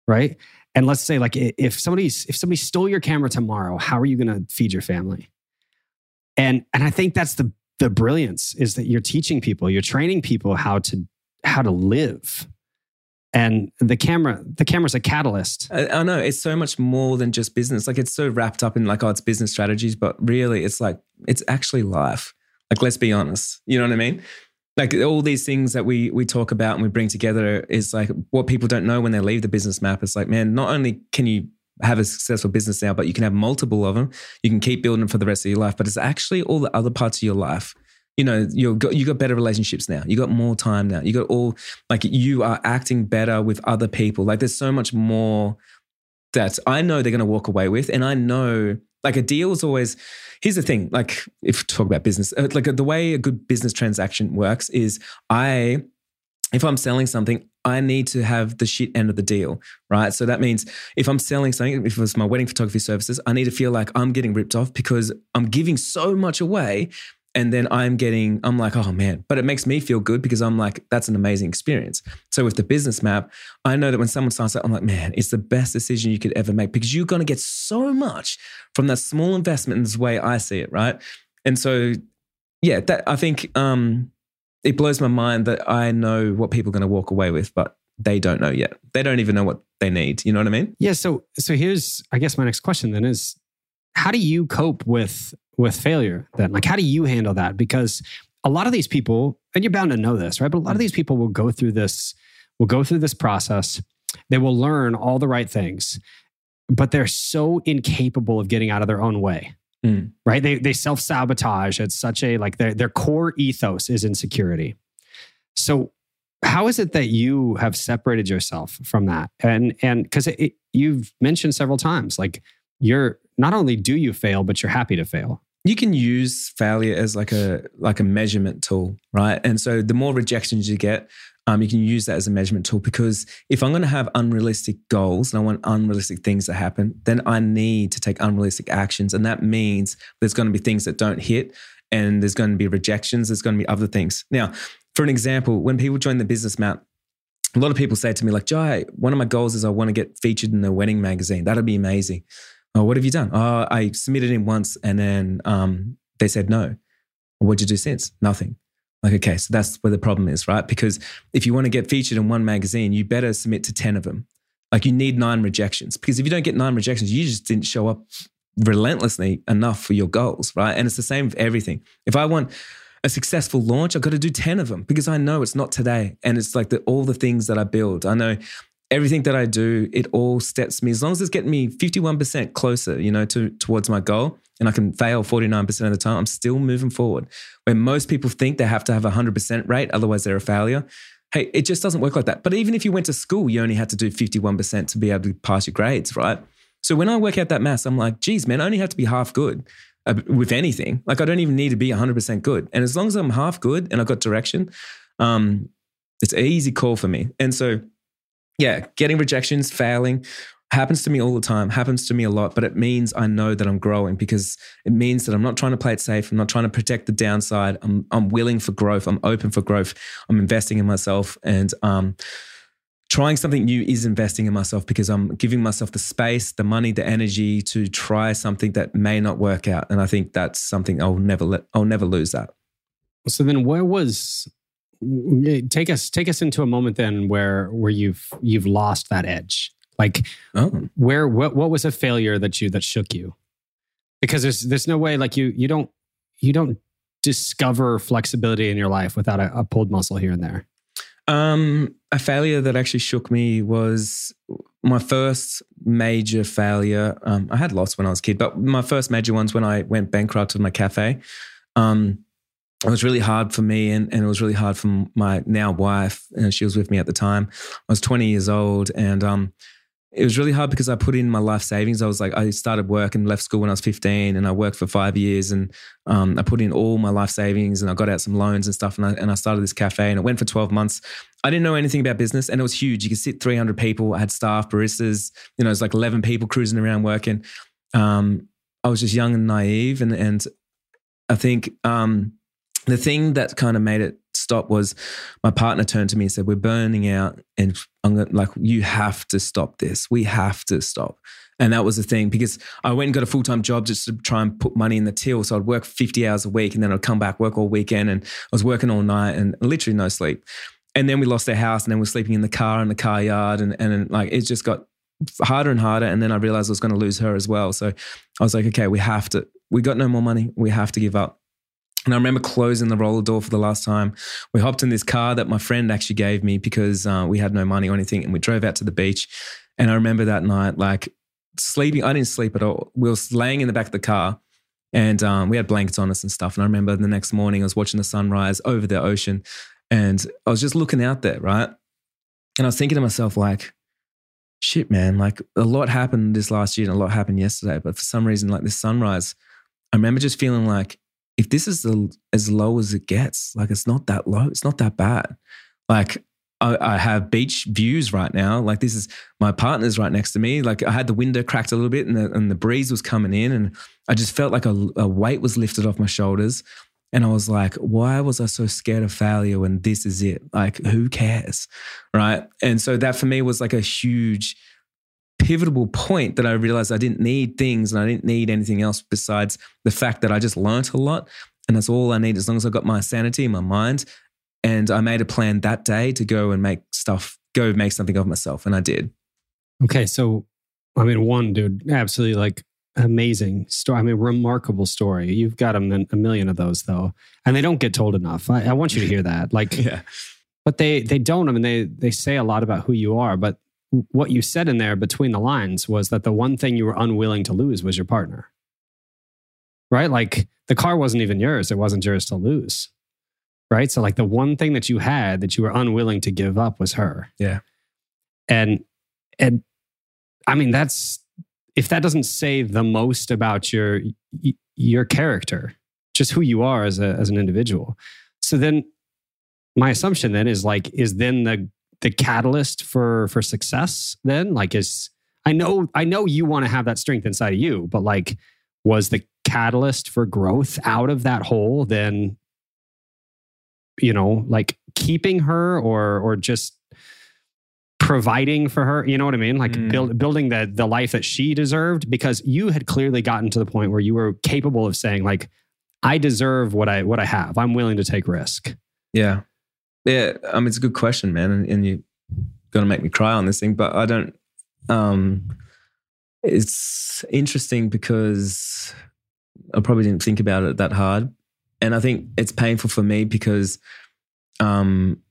right? And let's say like, if somebody stole your camera tomorrow, how are you going to feed your family? And I think that's the brilliance, is that you're teaching people, you're training people how to live. And the camera's a catalyst. I know, it's so much more than just business. Like it's so wrapped up in like, oh, it's business strategies, but really it's like, it's actually life. Like, let's be honest, you know what I mean? Like all these things that we talk about and we bring together is like what people don't know when they leave the business map. It's like, man, not only can you have a successful business now, but you can have multiple of them. You can keep building them for the rest of your life, but it's actually all the other parts of your life. You know, you got better relationships now. You got more time now. You got all, like you are acting better with other people. Like there's so much more that I know they're going to walk away with. And I know, like, a deal is always, here's the thing, like, if we talk about business, like the way a good business transaction works is if I'm selling something, I need to have the shit end of the deal, right? So that means if I'm selling something, if it's my wedding photography services, I need to feel like I'm getting ripped off because I'm giving so much away. And then I'm like, oh man, but it makes me feel good because I'm like, that's an amazing experience. So with the business map, I know that when someone starts out, I'm like, man, it's the best decision you could ever make because you're going to get so much from that small investment in this way I see it, right? And so, yeah, that I think it blows my mind that I know what people are going to walk away with, but they don't know yet. They don't even know what they need. You know what I mean? Yeah. So here's, I guess my next question then is, how do you cope with failure then? Like, how do you handle that? Because a lot of these people, and you're bound to know this, right? But a lot of these people will go through this process. They will learn all the right things, but they're so incapable of getting out of their own way, right? They self-sabotage. It's such a, like, their core ethos is insecurity. So how is it that you have separated yourself from that? And because you've mentioned several times, like, you're, not only do you fail, but you're happy to fail. You can use failure as like a measurement tool, right? And so the more rejections you get, you can use that as a measurement tool, because if I'm going to have unrealistic goals and I want unrealistic things to happen, then I need to take unrealistic actions. And that means there's going to be things that don't hit, and there's going to be rejections. There's going to be other things. Now, for an example, when people join the business map, a lot of people say to me like, Jai, one of my goals is I want to get featured in the wedding magazine. That'd be amazing. Oh, what have you done? Oh, I submitted in once and then they said no. What'd you do since? Nothing. Like, okay, so that's where the problem is, right? Because if you want to get featured in one magazine, you better submit to 10 of them. Like, you need 9 rejections, because if you don't get 9 rejections, you just didn't show up relentlessly enough for your goals, right? And it's the same with everything. If I want a successful launch, I've got to do 10 of them, because I know it's not today. And it's like all the things that I build, I know everything that I do, it all steps me. As long as it's getting me 51% closer, you know, towards my goal, and I can fail 49% of the time, I'm still moving forward. Where most people think they have to have 100% rate, otherwise they're a failure. Hey, it just doesn't work like that. But even if you went to school, you only had to do 51% to be able to pass your grades, right? So when I work out that math, I'm like, geez, man, I only have to be half good with anything. Like, I don't even need to be 100% good. And as long as I'm half good and I've got direction, it's an easy call for me. And so, yeah, getting rejections, failing happens to me all the time, happens to me a lot, but it means I know that I'm growing, because it means that I'm not trying to play it safe. I'm not trying to protect the downside. I'm willing for growth. I'm open for growth. I'm investing in myself, and trying something new is investing in myself, because I'm giving myself the space, the money, the energy to try something that may not work out. And I think that's something I'll never lose that. So then where was... Take us into a moment then where you've lost that edge. Like, what was a failure that shook you? Because there's no way, like, you don't discover flexibility in your life without a pulled muscle here and there. A failure that actually shook me was my first major failure. I had lots when I was a kid, but my first major ones when I went bankrupt with my cafe. It was really hard for me, and it was really hard for my now wife, and she was with me at the time. I was 20 years old, and it was really hard because I put in my life savings. I was like, I started work and left school when I was 15, and I worked for 5 years, and I put in all my life savings, and I got out some loans and stuff, and I started this cafe, and it went for 12 months. I didn't know anything about business, and it was huge. You could sit 300 people. I had staff, baristas, you know, it was like 11 people cruising around working. I was just young and naive, and I think... the thing that kind of made it stop was my partner turned to me and said, we're burning out, and I'm like, you have to stop this. We have to stop. And that was the thing, because I went and got a full-time job just to try and put money in the till. So I'd work 50 hours a week, and then I'd come back, work all weekend, and I was working all night and literally no sleep. And then we lost our house, and then we're sleeping in the car and the car yard, and like, it just got harder and harder. And then I realized I was going to lose her as well. So I was like, okay, we got no more money. We have to give up. And I remember closing the roller door for the last time. We hopped in this car that my friend actually gave me, because we had no money or anything, and we drove out to the beach. And I remember that night, like, sleeping. I didn't sleep at all. We were laying in the back of the car, and we had blankets on us and stuff. And I remember the next morning I was watching the sunrise over the ocean, and I was just looking out there, right? And I was thinking to myself, like, shit, man, like a lot happened this last year and a lot happened yesterday. But for some reason, like this sunrise, I remember just feeling like, if this is as low as it gets, like it's not that low, it's not that bad. Like I have beach views right now. Like this is, my partner's right next to me. Like I had the window cracked a little bit and the breeze was coming in, and I just felt like a weight was lifted off my shoulders. And I was like, why was I so scared of failure when this is it? Like who cares, right? And so that for me was like a huge pivotal point that I realized I didn't need things and I didn't need anything else besides the fact that I just learned a lot, and that's all I need as long as I got my sanity in my mind. And I made a plan that day to go and make something of myself. And I did. Okay. So, I mean, one, dude, absolutely like amazing story. I mean, remarkable story. You've got a million of those though. And they don't get told enough. I want you to hear that. Like, yeah. But they don't. I mean, they say a lot about who you are, but what you said in there between the lines was that the one thing you were unwilling to lose was your partner. Right? Like the car wasn't even yours. It wasn't yours to lose. Right? So like the one thing that you had that you were unwilling to give up was her. Yeah. And I mean, that's, if that doesn't say the most about your character, just who you are as an individual. So then my assumption then is like, is then the catalyst for success then? Like is, I know you want to have that strength inside of you, but like was the catalyst for growth out of that hole then, you know, like keeping her or just providing for her, you know what I mean? Like building the life that she deserved, because you had clearly gotten to the point where you were capable of saying like, I deserve what I have. I'm willing to take risk. Yeah. Yeah. I mean, it's a good question, man. And you're going to make me cry on this thing, but I don't, it's interesting because I probably didn't think about it that hard. And I think it's painful for me because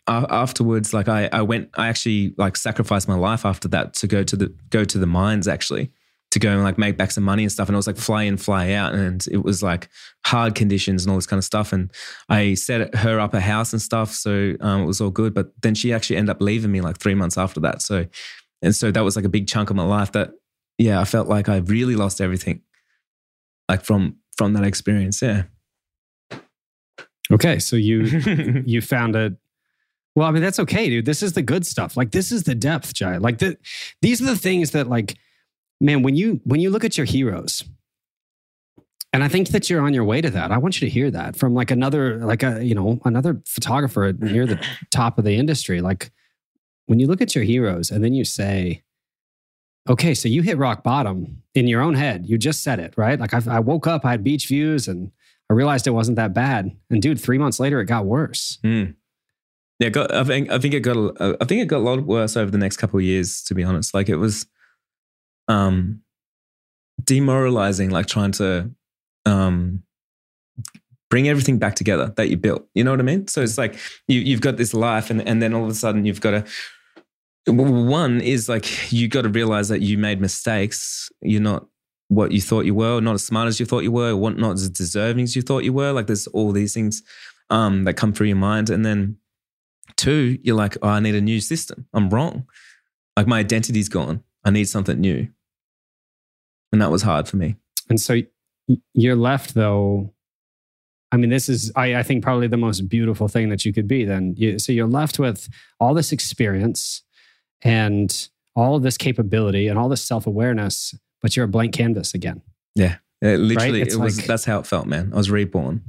afterwards, like I actually like sacrificed my life after that to go to the mines actually, to go and like make back some money and stuff. And I was like fly in, fly out. And it was like hard conditions and all this kind of stuff. And I set her up a house and stuff. So it was all good. But then she actually ended up leaving me like 3 months after that. So that was like a big chunk of my life that, yeah, I felt like I really lost everything like from that experience. Yeah. Okay, so you found a... Well, I mean, that's okay, dude. This is the good stuff. Like, this is the depth, Jai. Like, these are the things that, like, man, when you look at your heroes, and I think that you're on your way to that. I want you to hear that from, like, another photographer near the top of the industry. Like, when you look at your heroes and then you say, okay, so you hit rock bottom in your own head. You just said it, right? Like, I woke up, I had beach views and I realized it wasn't that bad, and dude, 3 months later it got worse. Mm. Yeah, I think it got a lot worse over the next couple of years. To be honest, like it was demoralizing, like trying to bring everything back together that you built. You know what I mean? So it's like you've got this life, and then all of a sudden you've got to. One is like you got to realize that you made mistakes. You're not what you thought you were, not as smart as you thought you were, not as deserving as you thought you were. Like there's all these things that come through your mind. And then two, you're like, oh, I need a new system. I'm wrong. Like my identity's gone. I need something new. And that was hard for me. And so you're left though, I mean, this is, I think probably the most beautiful thing that you could be then. So you're left with all this experience and all of this capability and all this self-awareness, but you're a blank canvas again. Yeah. Literally, right? It was like, that's how it felt, man. I was reborn.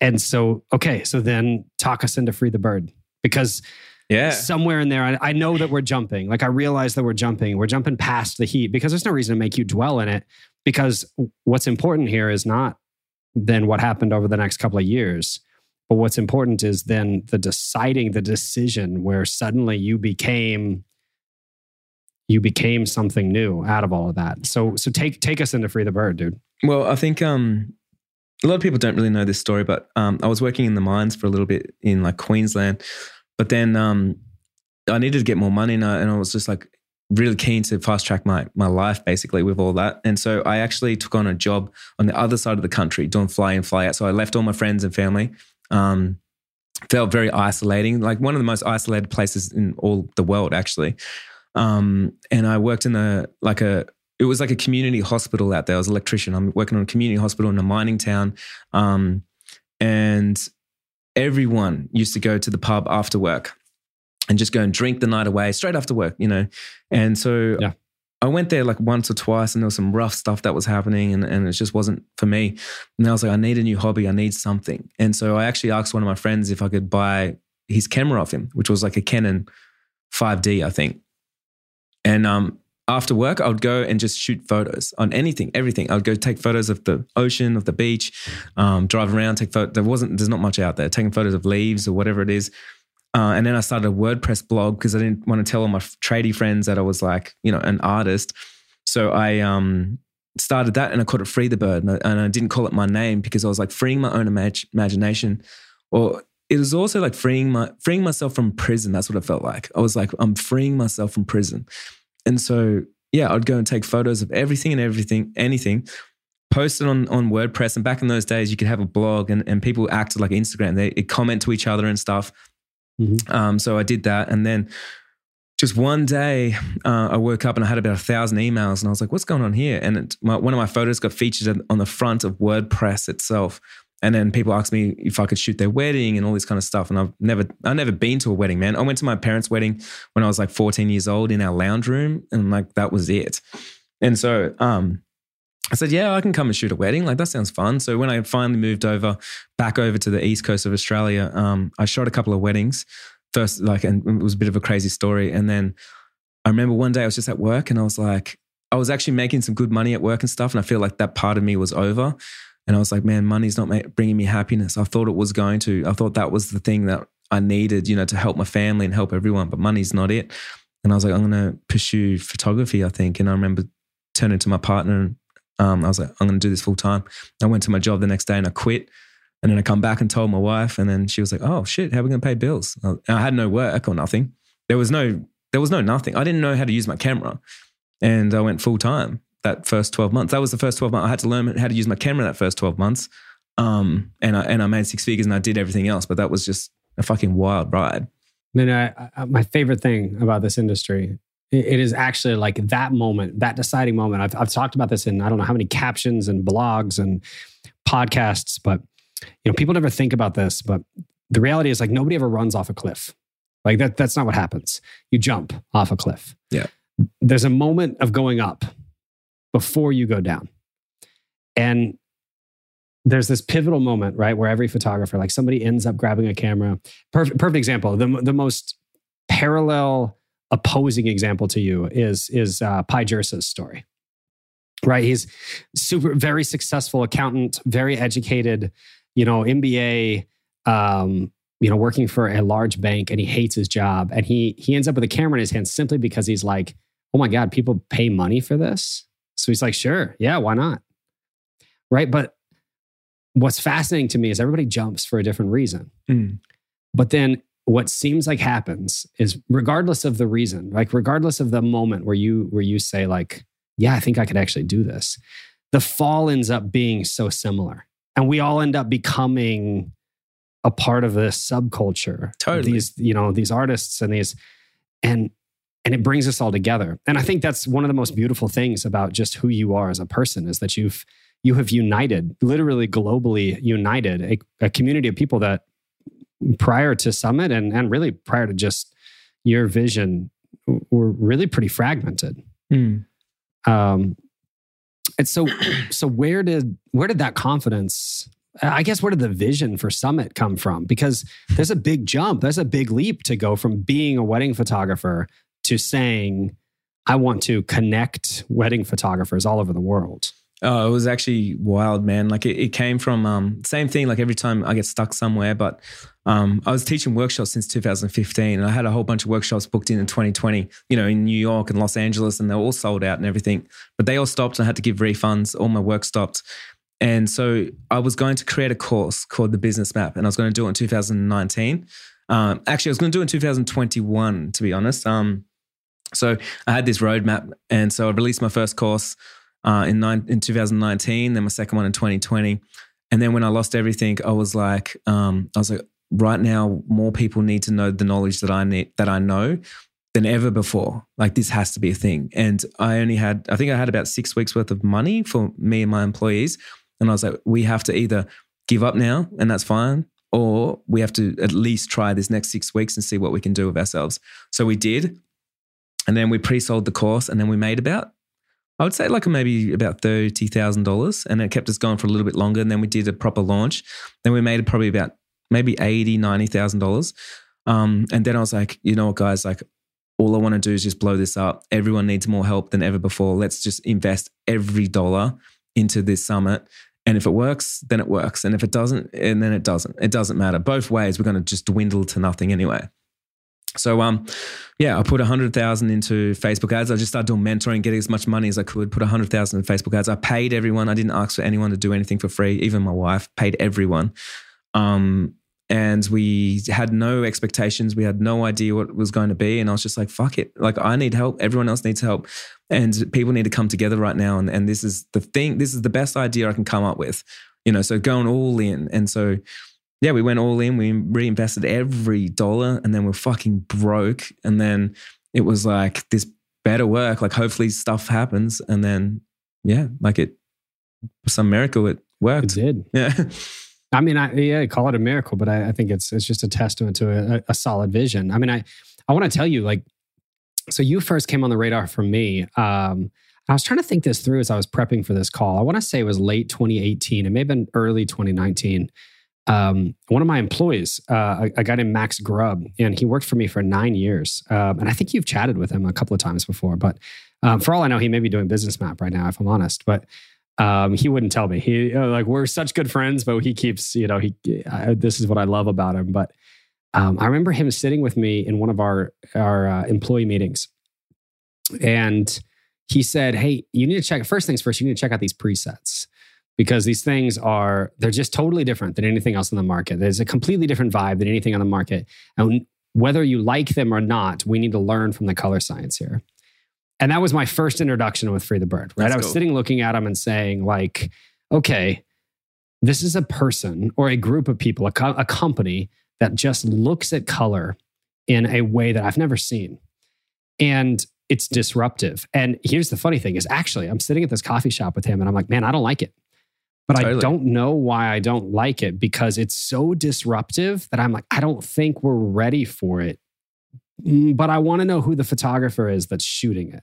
And so, okay. So then talk us into Free the Bird, because somewhere in there, I know that we're jumping. Like I realize that we're jumping past the heat, because there's no reason to make you dwell in it, because what's important here is not then what happened over the next couple of years, but what's important is then the decision where suddenly you became something new out of all of that. So take us into Free the Bird, dude. Well, I think a lot of people don't really know this story, but I was working in the mines for a little bit in like Queensland, but then I needed to get more money, and I was just like really keen to fast track my life basically with all that. And so I actually took on a job on the other side of the country doing fly in, fly out. So I left all my friends and family. Felt very isolating, like one of the most isolated places in all the world actually. And I worked in it was like a community hospital out there. I was an electrician. I'm working on a community hospital in a mining town. And everyone used to go to the pub after work and just go and drink the night away straight after work, you know? And so yeah. I went there like once or twice, and there was some rough stuff that was happening, and it just wasn't for me. And I was like, I need a new hobby. I need something. And so I actually asked one of my friends if I could buy his camera off him, which was like a Canon 5D, I think. And after work, I would go and just shoot photos on anything, everything. I would go take photos of the ocean, of the beach, drive around, take photos. There's not much out there. Taking photos of leaves or whatever it is. And then I started a WordPress blog because I didn't want to tell all my tradie friends that I was like, you know, an artist. So I started that, and I called it Free the Bird. And I didn't call it my name because I was like freeing my own imagination, or it was also like freeing myself from prison. That's what it felt like. I was like, I'm freeing myself from prison. And so, yeah, I'd go and take photos of everything and anything, post it on WordPress. And back in those days, you could have a blog and people acted like Instagram. They'd comment to each other and stuff. Mm-hmm. So I did that, and then just one day I woke up and I had about 1,000 emails, and I was like, what's going on here? And one of my photos got featured on the front of WordPress itself, and then people asked me if I could shoot their wedding and all this kind of stuff. And I've never been to a wedding, man. I went to my parents' wedding when I was like 14 years old in our lounge room, and like that was it. And so I said, yeah, I can come and shoot a wedding. Like, that sounds fun. So when I finally moved back over to the east coast of Australia, I shot a couple of weddings first, and it was a bit of a crazy story. And then I remember one day I was just at work, and I was like, I was actually making some good money at work and stuff. And I feel like that part of me was over. And I was like, man, money's not bringing me happiness. I thought it was going to. I thought that was the thing that I needed, you know, to help my family and help everyone, but money's not it. And I was like, I'm going to pursue photography, I think. And I remember turning to my partner and I was like, I'm going to do this full time. I went to my job the next day and I quit. And then I come back and told my wife, and then she was like, oh shit, how are we going to pay bills? And I had no work or nothing. There was no nothing. I didn't know how to use my camera. And I went full time that first 12 months. That was the first 12 months. I had to learn how to use my camera that first 12 months. And I made $6 figures, and I did everything else, but that was just a fucking wild ride. Then my favorite thing about this industry, it is actually like that moment, that deciding moment. I've talked about this in I don't know how many captions and blogs and podcasts, but you know, people never think about this. But the reality is, like, nobody ever runs off a cliff. Like that's not what happens. You jump off a cliff. Yeah. There's a moment of going up before you go down. And there's this pivotal moment, right, where every photographer, like somebody ends up grabbing a camera. Perfect example. The most parallel opposing example to you is Pi Gersa's story, right? He's super, very successful accountant, very educated, you know, MBA, you know, working for a large bank, and he hates his job. And he ends up with a camera in his hand simply because he's like, oh my God, people pay money for this? So he's like, sure, yeah, why not? Right? But what's fascinating to me is everybody jumps for a different reason. Mm. But then what seems like happens is, regardless of the reason, like regardless of the moment where you say like, yeah, I think I could actually do this, the fall ends up being so similar. And we all end up becoming a part of this subculture. Totally. These artists and it brings us all together. And I think that's one of the most beautiful things about just who you are as a person, is that you have united, literally globally united, a community of people that prior to Summit and really prior to just your vision were really pretty fragmented. Mm. And so where did that confidence, I guess, where did the vision for Summit come from? Because there's a big jump, there's a big leap to go from being a wedding photographer to saying, I want to connect wedding photographers all over the world. Oh, it was actually wild, man. Like it came from same thing. Like every time I get stuck somewhere, but I was teaching workshops since 2015, and I had a whole bunch of workshops booked in 2020. You know, in New York and Los Angeles, and they were all sold out and everything. But they all stopped, and I had to give refunds. All my work stopped, and so I was going to create a course called The Business Map, and I was going to do it in 2019. Actually, I was going to do it in 2021, to be honest. So I had this roadmap, and so I released my first course in 2019, then my second one in 2020. And then when I lost everything, I was like, right now, more people need to know the knowledge that I know, than ever before. Like, this has to be a thing. And I think I had about 6 weeks worth of money for me and my employees. And I was like, we have to either give up now, and that's fine, or we have to at least try this next 6 weeks and see what we can do with ourselves. So we did. And then we pre-sold the course, and then we made about, I would say like maybe about $30,000, and it kept us going for a little bit longer. And then we did a proper launch. Then we made probably about maybe $80,000, $90,000. And then I was like, you know what, guys, like, all I want to do is just blow this up. Everyone needs more help than ever before. Let's just invest every dollar into this summit. And if it works, then it works. And if it doesn't, and then it doesn't. It doesn't matter. Both ways, we're going to just dwindle to nothing anyway. So, I put 100,000 into Facebook ads. I just started doing mentoring, getting as much money as I could, put 100,000 in Facebook ads. I paid everyone. I didn't ask for anyone to do anything for free. Even my wife, paid everyone. And we had no expectations. We had no idea what it was going to be. And I was just like, fuck it. Like, I need help. Everyone else needs help. And people need to come together right now. And this is the thing. This is the best idea I can come up with, you know, so going all in. And so, yeah, we went all in. We reinvested every dollar, and then we're fucking broke. And then it was like, this better work. Like, hopefully stuff happens. And then, yeah, like, it was some miracle. It worked. It did. Yeah. I mean, call it a miracle, but I think it's just a testament to a solid vision. I mean, I want to tell you, like, so you first came on the radar for me. I was trying to think this through as I was prepping for this call. I want to say it was late 2018. It may have been early 2019. One of my employees, a guy named Max Grubb, and he worked for me for 9 years. And I think you've chatted with him a couple of times before, but for all I know, he may be doing Business Map right now, if I'm honest. But he wouldn't tell me. He we're such good friends, but he keeps, you know, this is what I love about him. But I remember him sitting with me in one of our employee meetings, and he said, "Hey, you need to check. First things first, you need to check out these presets, because these things they're just totally different than anything else on the market. There's a completely different vibe than anything on the market, and whether you like them or not, we need to learn from the color science here." And that was my first introduction with Free the Bird, right? I was sitting looking at him and saying, like, okay, this is a person or a group of people, a company that just looks at color in a way that I've never seen. And it's disruptive. And here's the funny thing is, actually, I'm sitting at this coffee shop with him and I'm like, man, I don't like it. But totally. I don't know why I don't like it, because it's so disruptive that I'm like, I don't think we're ready for it. But I want to know who the photographer is that's shooting it.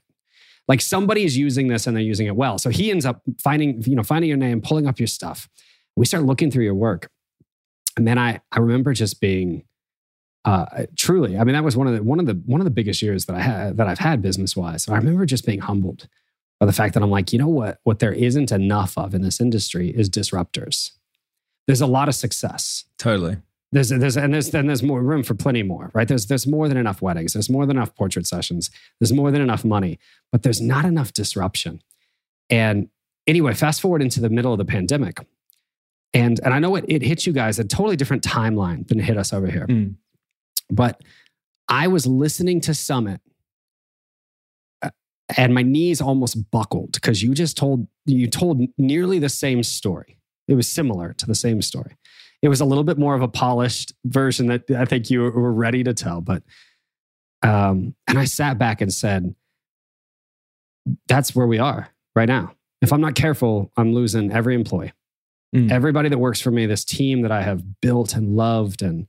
Like, somebody is using this and they're using it well. So he ends up finding your name, pulling up your stuff. We start looking through your work. And then I remember just being truly, I mean, that was one of the biggest years that I've had business-wise. So I remember just being humbled by the fact that I'm like, you know what there isn't enough of in this industry is disruptors. There's a lot of success. Totally. There's more room for plenty more, right? There's more than enough weddings. There's more than enough portrait sessions. There's more than enough money, but there's not enough disruption. And anyway, fast forward into the middle of the pandemic. And I know it hit you guys a totally different timeline than it hit us over here. Mm. But I was listening to Summit and my knees almost buckled, because you told nearly the same story. It was similar to the same story. It was a little bit more of a polished version that I think you were ready to tell. But, and I sat back and said, that's where we are right now. If I'm not careful, I'm losing every employee. Mm. Everybody that works for me, this team that I have built and loved and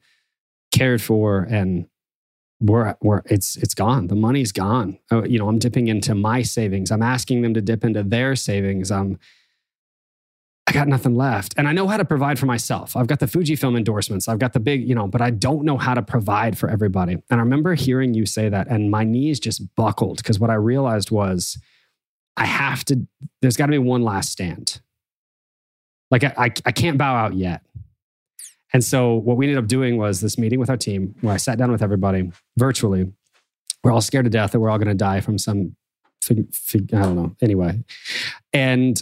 cared for, and it's gone. The money's gone. You know, I'm dipping into my savings. I'm asking them to dip into their savings. I got nothing left. And I know how to provide for myself. I've got the Fujifilm endorsements. I've got the big, but I don't know how to provide for everybody. And I remember hearing you say that, and my knees just buckled, because what I realized was there's got to be one last stand. Like, I can't bow out yet. And so what we ended up doing was this meeting with our team where I sat down with everybody virtually. We're all scared to death that we're all going to die from some, I don't know, anyway. And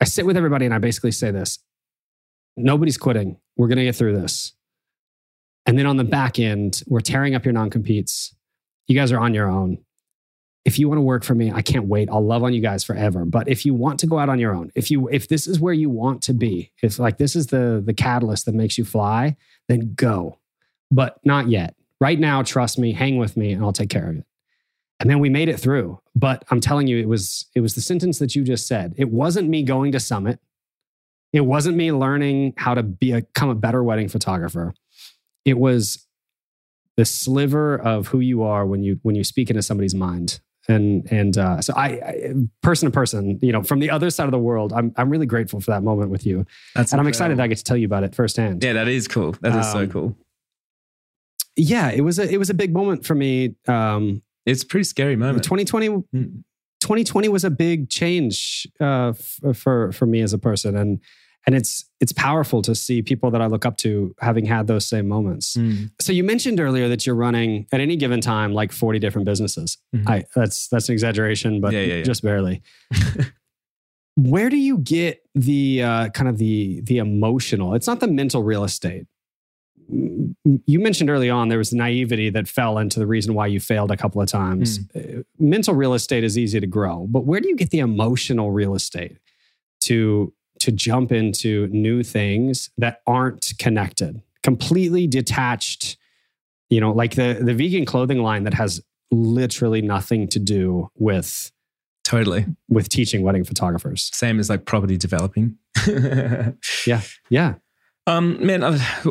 I sit with everybody and I basically say this: nobody's quitting. We're going to get through this. And then on the back end, we're tearing up your non-competes. You guys are on your own. If you want to work for me, I can't wait. I'll love on you guys forever. But if you want to go out on your own, if this is where you want to be, if like this is the catalyst that makes you fly, then go. But not yet. Right now, trust me, hang with me, and I'll take care of it. And then we made it through. But I'm telling you, it was the sentence that you just said. It wasn't me going to Summit. It wasn't me learning how to become a better wedding photographer. It was the sliver of who you are when you speak into somebody's mind. So I person to person, you know, from the other side of the world, I'm really grateful for that moment with you. That's incredible. I'm excited that I get to tell you about it firsthand. Yeah, that is cool. That is so cool. Yeah, it was a big moment for me. It's a pretty scary moment. 2020 was a big change for me as a person, and it's powerful to see people that I look up to having had those same moments. Mm. So you mentioned earlier that you're running at any given time like 40 different businesses. Mm-hmm. That's an exaggeration, but yeah. Just barely. Where do you get the kind of the emotional? It's not the mental real estate. You mentioned early on there was the naivety that fell into the reason why you failed a couple of times. Mm. Mental real estate is easy to grow, but where do you get the emotional real estate to jump into new things that aren't connected, completely detached? You know, like the vegan clothing line that has literally nothing to do with with teaching wedding photographers. Same as like property developing. Yeah. Man,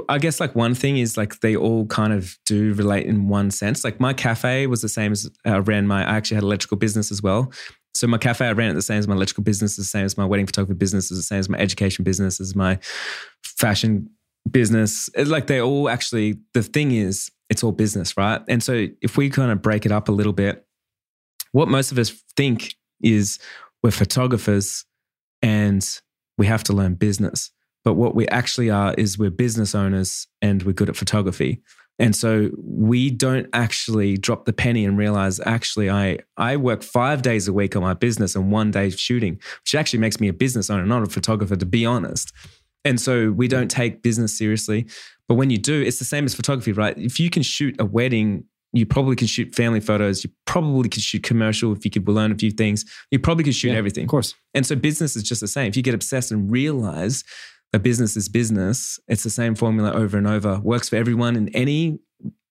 I guess like one thing is like they all kind of do relate in one sense. Like my cafe was the same as I actually had an electrical business as well. So my cafe, I ran it the same as my electrical business, the same as my wedding photography business, the same as my education business, as my fashion business. It's like they all actually, the thing is, it's all business, right? And so if we kind of break it up a little bit, what most of us think is we're photographers and we have to learn business. But what we actually are is we're business owners and we're good at photography. And so we don't actually drop the penny and realize, actually, I work 5 days a week on my business and 1 day shooting, which actually makes me a business owner, not a photographer, to be honest. And so we don't take business seriously. But when you do, it's the same as photography, right? If you can shoot a wedding, you probably can shoot family photos. You probably could shoot commercial if you could learn a few things. You probably could shoot everything. Of course. And so business is just the same. If you get obsessed and realize a business is business. It's the same formula over and over. Works for everyone in any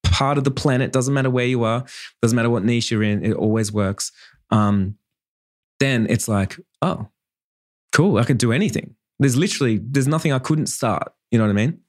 part of the planet. Doesn't matter where you are. Doesn't matter what niche you're in. It always works. Then it's like, oh, cool. I could do anything. There's nothing I couldn't start. You know what I mean?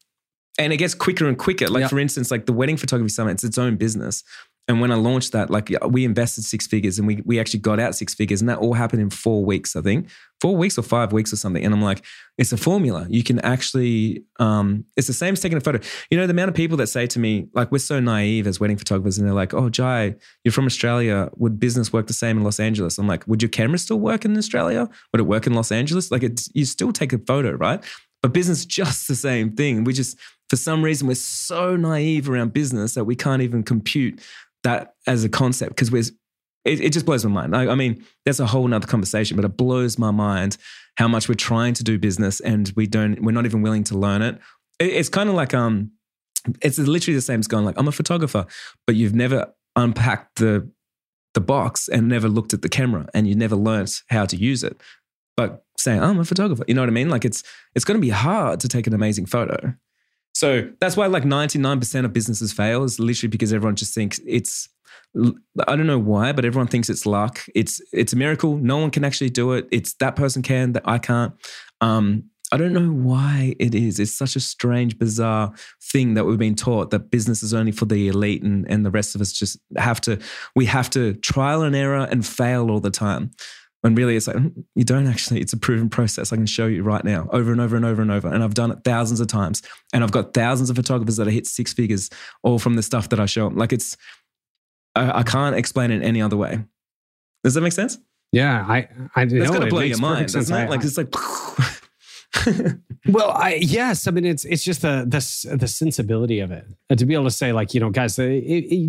And it gets quicker and quicker. Like for instance, like the Wedding Photography Summit, it's its own business. And when I launched that, like we invested six figures and we actually got out six figures and that all happened in 4 weeks, I think. 4 weeks or 5 weeks or something. And I'm like, it's a formula. You can actually, it's the same as taking a photo. You know, the amount of people that say to me, like we're so naive as wedding photographers and they're like, oh, Jai, you're from Australia. Would business work the same in Los Angeles? I'm like, would your camera still work in Australia? Would it work in Los Angeles? Like you still take a photo, right? But business, just the same thing. We just, for some reason, we're so naive around business that we can't even compute that as a concept because it just blows my mind. I mean, that's a whole nother conversation, but it blows my mind how much we're trying to do business and we're not even willing to learn it. It's kind of like, it's literally the same as going like, I'm a photographer, but you've never unpacked the box and never looked at the camera and you never learnt how to use it. But saying, oh, I'm a photographer, you know what I mean? Like it's going to be hard to take an amazing photo. So that's why like 99% of businesses fail is literally because everyone just thinks it's, I don't know why, but everyone thinks it's luck. It's a miracle. No one can actually do it. It's that person can, that I can't. I don't know why it is. It's such a strange, bizarre thing that we've been taught that business is only for the elite and the rest of us just we have to trial and error and fail all the time. And really it's like, you don't actually, it's a proven process. I can show you right now over and over and over and over. And I've done it thousands of times. And I've got thousands of photographers that have hit six figures all from the stuff that I show them. Like it's, I can't explain it any other way. Does that make sense? Yeah. I know. That's going to blow your mind. Doesn't it? Like, it's like, well, yes. I mean, it's just the sensibility of it to be able to say like, you know, guys,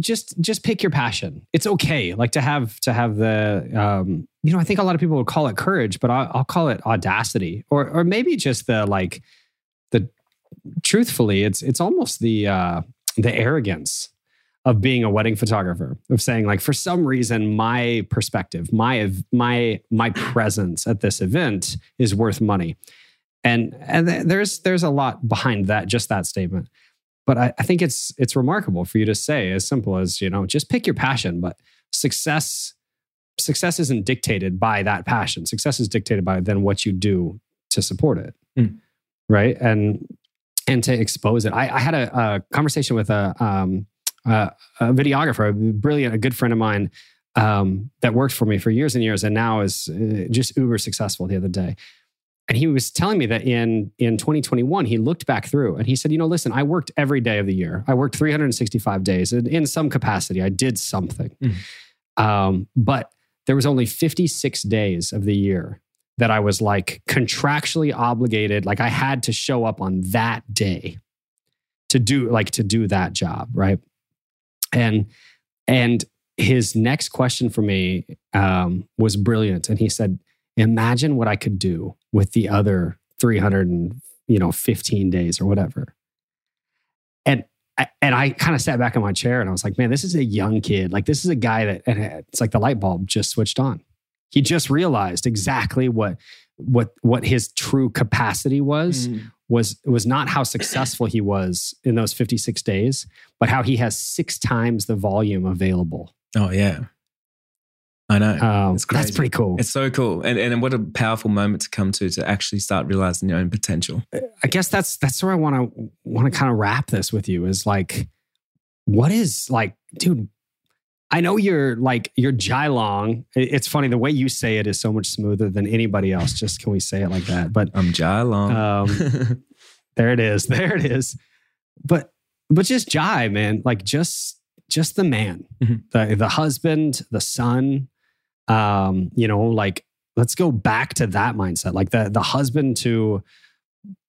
just pick your passion. It's okay. Like to have the, you know, I think a lot of people would call it courage, but I'll call it audacity or maybe just the, like the truthfully, it's almost the arrogance of being a wedding photographer, of saying like, for some reason, my perspective, my presence at this event is worth money. And there's a lot behind that, just that statement. But I think it's remarkable for you to say as simple as, you know, just pick your passion, but success isn't dictated by that passion. Success is dictated by then what you do to support it. Mm. Right. And to expose it. I had a conversation with a videographer, a good friend of mine, that worked for me for years and years and now is just uber successful the other day. And he was telling me that in 2021, he looked back through and he said, listen, I worked every day of the year. I worked 365 days in some capacity. I did something. Mm. But there was only 56 days of the year that I was like contractually obligated. Like I had to show up on that day to do that job. Right. And his next question for me was brilliant. And he said, imagine what I could do with the other 315 days or whatever. And I kind of sat back in my chair and I was like, man, this is a young kid. Like this is a guy that, and it's like the light bulb just switched on. He just realized exactly what his true capacity was, was not how successful he was in those 56 days, but how he has 6 times the volume available. Oh yeah. I know. That's pretty cool. It's so cool. And what a powerful moment to come to actually start realizing your own potential. I guess that's where I want to kind of wrap this with you is like, what is like, dude, I know you're Jai Long. It's funny. The way you say it is so much smoother than anybody else. Just can we say it like that? But I'm Jai Long. There it is. But just Jai, man, like just the man, the husband, the son. Like let's go back to that mindset. Like the husband to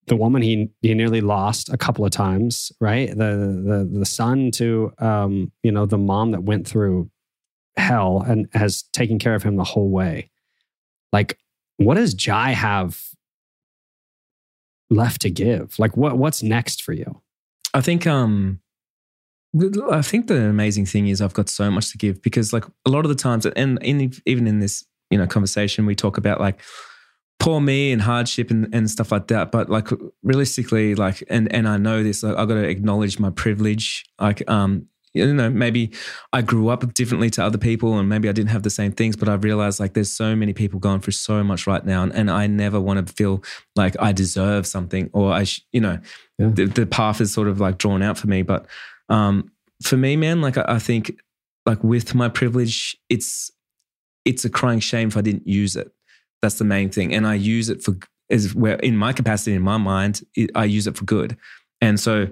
the woman he nearly lost a couple of times, right? The son to the mom that went through hell and has taken care of him the whole way. Like, what does Jai have left to give? Like, what's next for you? I think the amazing thing is I've got so much to give because, like, a lot of the times, and even in this, conversation, we talk about like poor me and hardship and stuff like that. But like realistically, like, and I know this, like, I've got to acknowledge my privilege. Like, maybe I grew up differently to other people and maybe I didn't have the same things, but I've realized like there's so many people going through so much right now and I never want to feel like I deserve something or the path is sort of like drawn out for me. But for me, man, like I think like with my privilege, it's a crying shame if I didn't use it. That's the main thing. And I use it for, is where in my capacity, in my mind, I use it for good. And so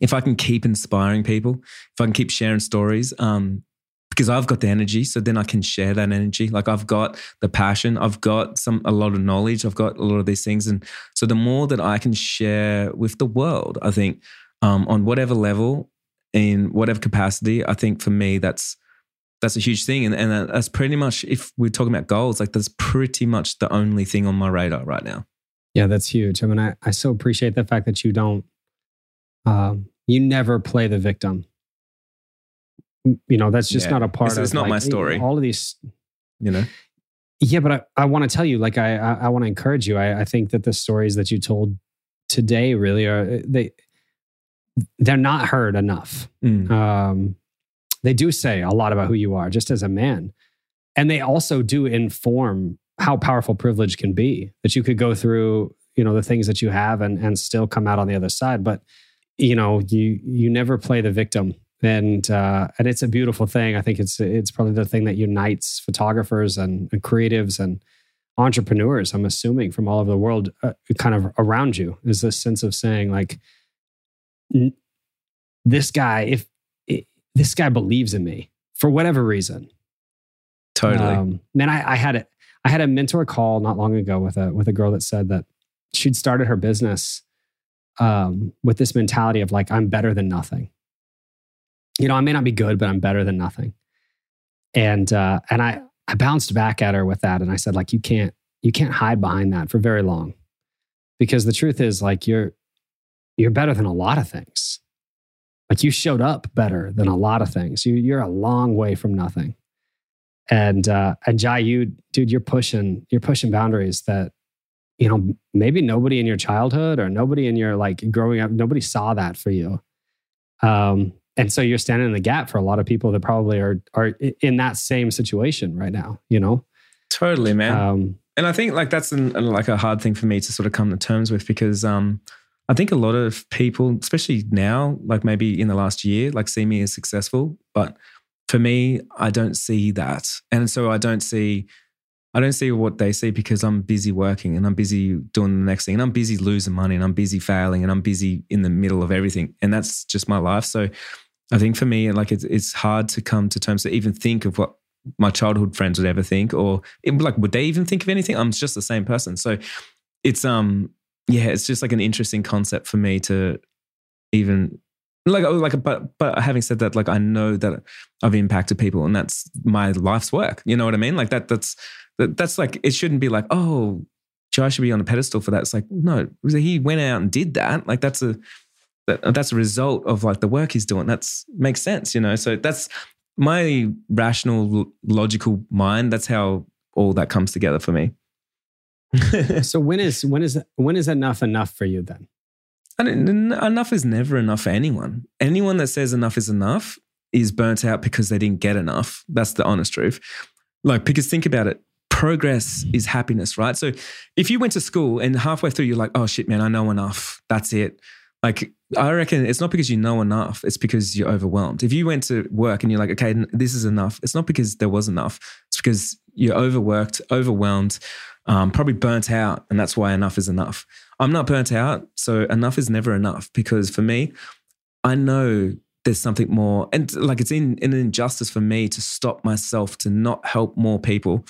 if I can keep inspiring people, if I can keep sharing stories, because I've got the energy, so then I can share that energy. Like I've got the passion, I've got a lot of knowledge, I've got a lot of these things. And so the more that I can share with the world, I think, on whatever level, in whatever capacity, I think for me that's a huge thing. And that's pretty much, if we're talking about goals, like that's pretty much the only thing on my radar right now. Yeah, that's huge. I mean, I so appreciate the fact that you don't, you never play the victim. That's just not a part of it. It's not like my story. All of these, Yeah, but I want to tell you, like, I want to encourage you. I think that the stories that you told today really are, they're not heard enough. Mm. They do say a lot about who you are just as a man. And they also do inform how powerful privilege can be, that you could go through, the things that you have and still come out on the other side. But, you never play the victim. And it's a beautiful thing. I think it's probably the thing that unites photographers and creatives and entrepreneurs, I'm assuming, from all over the world, kind of around you, is this sense of saying like, this guy believes in me for whatever reason. Totally. Man, I had a mentor call not long ago with a girl that said that she'd started her business with this mentality of like, I'm better than nothing. I may not be good, but I'm better than nothing. And I bounced back at her with that. And I said, like, you can't hide behind that for very long, because the truth is like, you're better than a lot of things. Like you showed up better than a lot of things. You're a long way from nothing. And Jai, you're pushing boundaries that, maybe nobody in your childhood or nobody in your like growing up, nobody saw that for you. And so you're standing in the gap for a lot of people that probably are in that same situation right now, you know? Totally, man. And I think like that's like a hard thing for me to sort of come to terms with, because I think a lot of people, especially now, like maybe in the last year, like see me as successful, but for me, I don't see that. And so I don't see what they see, because I'm busy working and I'm busy doing the next thing and I'm busy losing money and I'm busy failing and I'm busy in the middle of everything. And that's just my life. So I think for me, like it's hard to come to terms to even think of what my childhood friends would ever think, or like, would they even think of anything? I'm just the same person. So it's, yeah, it's just like an interesting concept for me to even like, but having said that, like, I know that I've impacted people and that's my life's work. You know what I mean? Like that's like, it shouldn't be like, oh, Jai should be on a pedestal for that. It's like, no, he went out and did that. Like that's a result of like the work he's doing. That's makes sense, you know? So that's my rational, logical mind. That's how all that comes together for me. So when is enough for you then? Enough is never enough for anyone. Anyone that says enough is burnt out because they didn't get enough. That's the honest truth. Like, because think about it. Progress is happiness, right? So if you went to school and halfway through you're like, oh shit, man, I know enough. That's it. Like, I reckon it's not because you know enough. It's because you're overwhelmed. If you went to work and you're like, okay, this is enough. It's not because there was enough. It's because you're overworked, overwhelmed, probably burnt out. And that's why enough is enough. I'm not burnt out. So enough is never enough, because for me, I know there's something more. And like, it's an injustice for me to stop myself, to not help more people,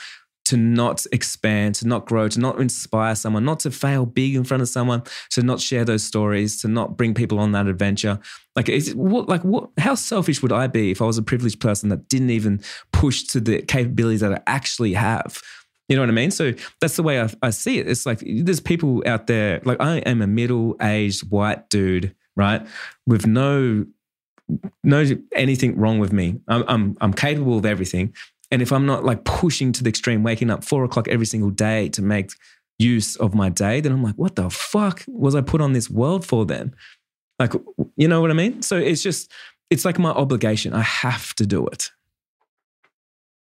to not expand, to not grow, to not inspire someone, not to fail big in front of someone, to not share those stories, to not bring people on that adventure. Like, how selfish would I be if I was a privileged person that didn't even push to the capabilities that I actually have? You know what I mean? So that's the way I see it. It's like, there's people out there, like I am a middle-aged white dude, right? With no anything wrong with me. I'm capable of everything. And if I'm not like pushing to the extreme, waking up 4:00 every single day to make use of my day, then I'm like, what the fuck was I put on this world for then? Like, you know what I mean? So it's like my obligation. I have to do it.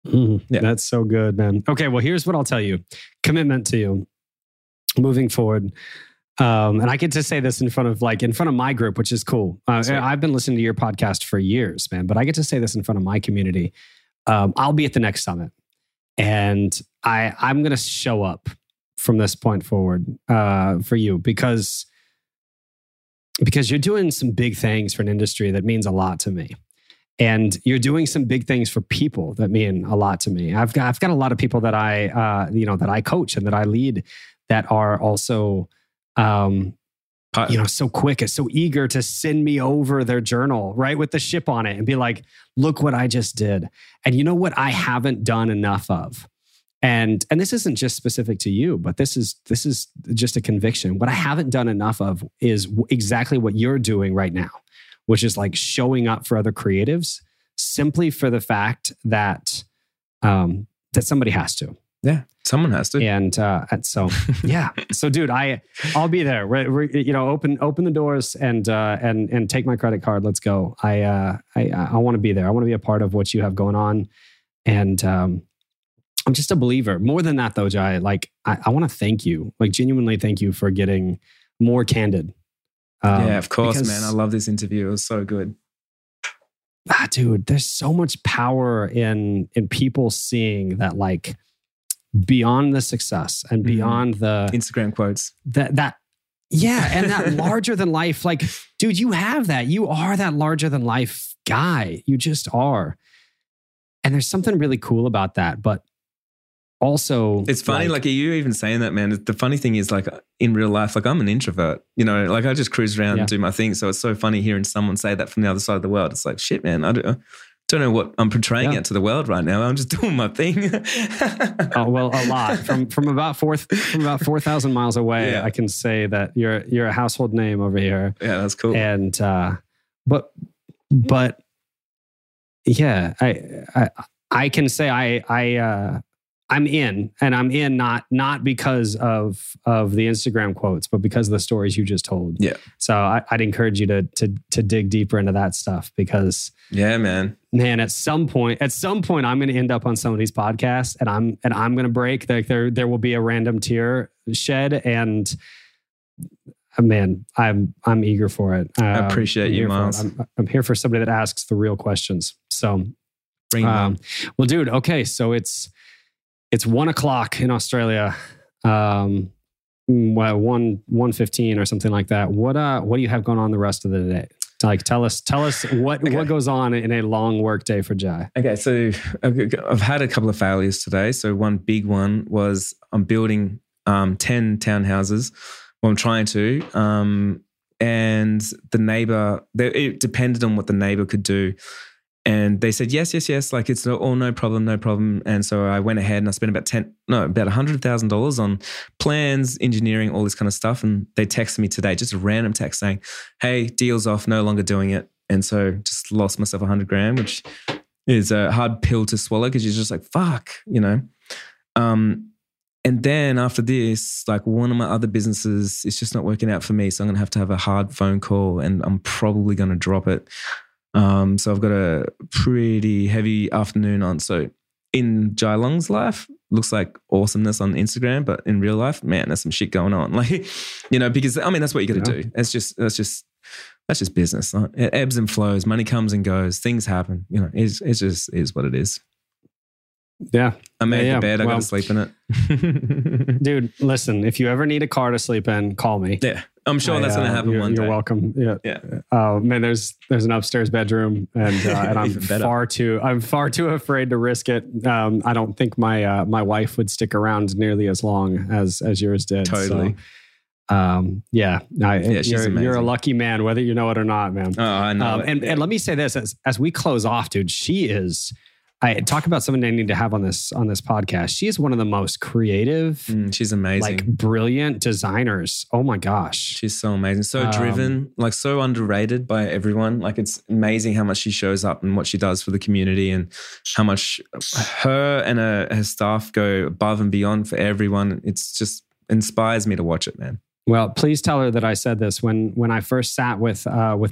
Yeah. That's so good, man. Okay. Well, here's what I'll tell you. Commitment to you moving forward. And I get to say this in front of my group, which is cool. I've been listening to your podcast for years, man, but I get to say this in front of my community. I'll be at the next summit, and I'm going to show up from this point forward for you, because you're doing some big things for an industry that means a lot to me, and you're doing some big things for people that mean a lot to me. I've got a lot of people that I that I coach and that I lead that are also so quick and so eager to send me over their journal, right? With the ship on it and be like, look what I just did. And you know what I haven't done enough of? And this isn't just specific to you, but this is just a conviction. What I haven't done enough of is exactly what you're doing right now, which is like showing up for other creatives simply for the fact that, that somebody has to. Yeah. Someone has to. And so, yeah. So dude, I'll be there. Open the doors and take my credit card. Let's go. I want to be there. I want to be a part of what you have going on. And, I'm just a believer. More than that though, Jai, like I want to thank you, like genuinely thank you for getting more candid. Yeah, of course, man. I love this interview. It was so good. Dude, there's so much power in people seeing that, like, beyond the success and beyond the Instagram quotes. That larger than life. Like, dude, you have that. You are that larger than life guy. You just are. And there's something really cool about that. But also, it's funny, like, are you even saying that, man? The funny thing is, like, in real life, like, I'm an introvert, you know, like I just cruise around and do my thing. So it's so funny hearing someone say that from the other side of the world. It's like, shit, man, I don't know what I'm portraying out to the world right now. I'm just doing my thing. Oh, well, a lot. From about 4,000 miles away, I can say that you're a household name over here. Yeah, that's cool. And but yeah, I can say I I'm in, and I'm in not because of the Instagram quotes, but because of the stories you just told. Yeah. So I'd encourage you to dig deeper into that stuff, because man, at some point I'm going to end up on somebody's podcast, and I'm going to break. Like there will be a random tear shed, and man, I'm eager for it. I appreciate you, Myles. I'm here for somebody that asks the real questions. So bring them. Well, dude. Okay, so it's 1:00 in Australia, 1:15 or something like that. What do you have going on the rest of the day? Like, tell us what goes on in a long work day for Jai. Okay, so I've had a couple of failures today. So one big one was I'm building 10 townhouses. Well, I'm trying to, and the neighbor, it depended on what the neighbor could do. And they said, yes. Like, it's no problem. And so I went ahead and I spent about $100,000 on plans, engineering, all this kind of stuff. And they texted me today, just a random text saying, hey, deal's off, no longer doing it. And so just lost myself $100,000, which is a hard pill to swallow, because you're just like, fuck, you know. And then after this, like, one of my other businesses is just not working out for me. So I'm going to have a hard phone call, and I'm probably going to drop it. So I've got a pretty heavy afternoon on. So in Jai Long's life, looks like awesomeness on Instagram, but in real life, man, there's some shit going on. Like, you know, because I mean, that's what you got to do. That's just business. Right? It ebbs and flows. Money comes and goes. Things happen. You know, it's just is what it is. Yeah. I made the bed. I got to sleep in it. Dude, listen, if you ever need a car to sleep in, call me. Yeah. I'm sure that's going to happen one day. You're welcome. Yeah. Man, there's an upstairs bedroom, and I'm far too afraid to risk it. I don't think my wife would stick around nearly as long as yours did. Totally. So. You're a lucky man, whether you know it or not, man. Oh, I know. And let me say this as we close off, dude. She is. I talk about someone I need to have on this podcast. She is one of the most creative. She's amazing. Like, brilliant designers. Oh my gosh. She's so amazing. So driven, like, so underrated by everyone. Like, it's amazing how much she shows up and what she does for the community, and how much her and her staff go above and beyond for everyone. It's just inspires me to watch it, man. Well, please tell her that I said this when I first sat with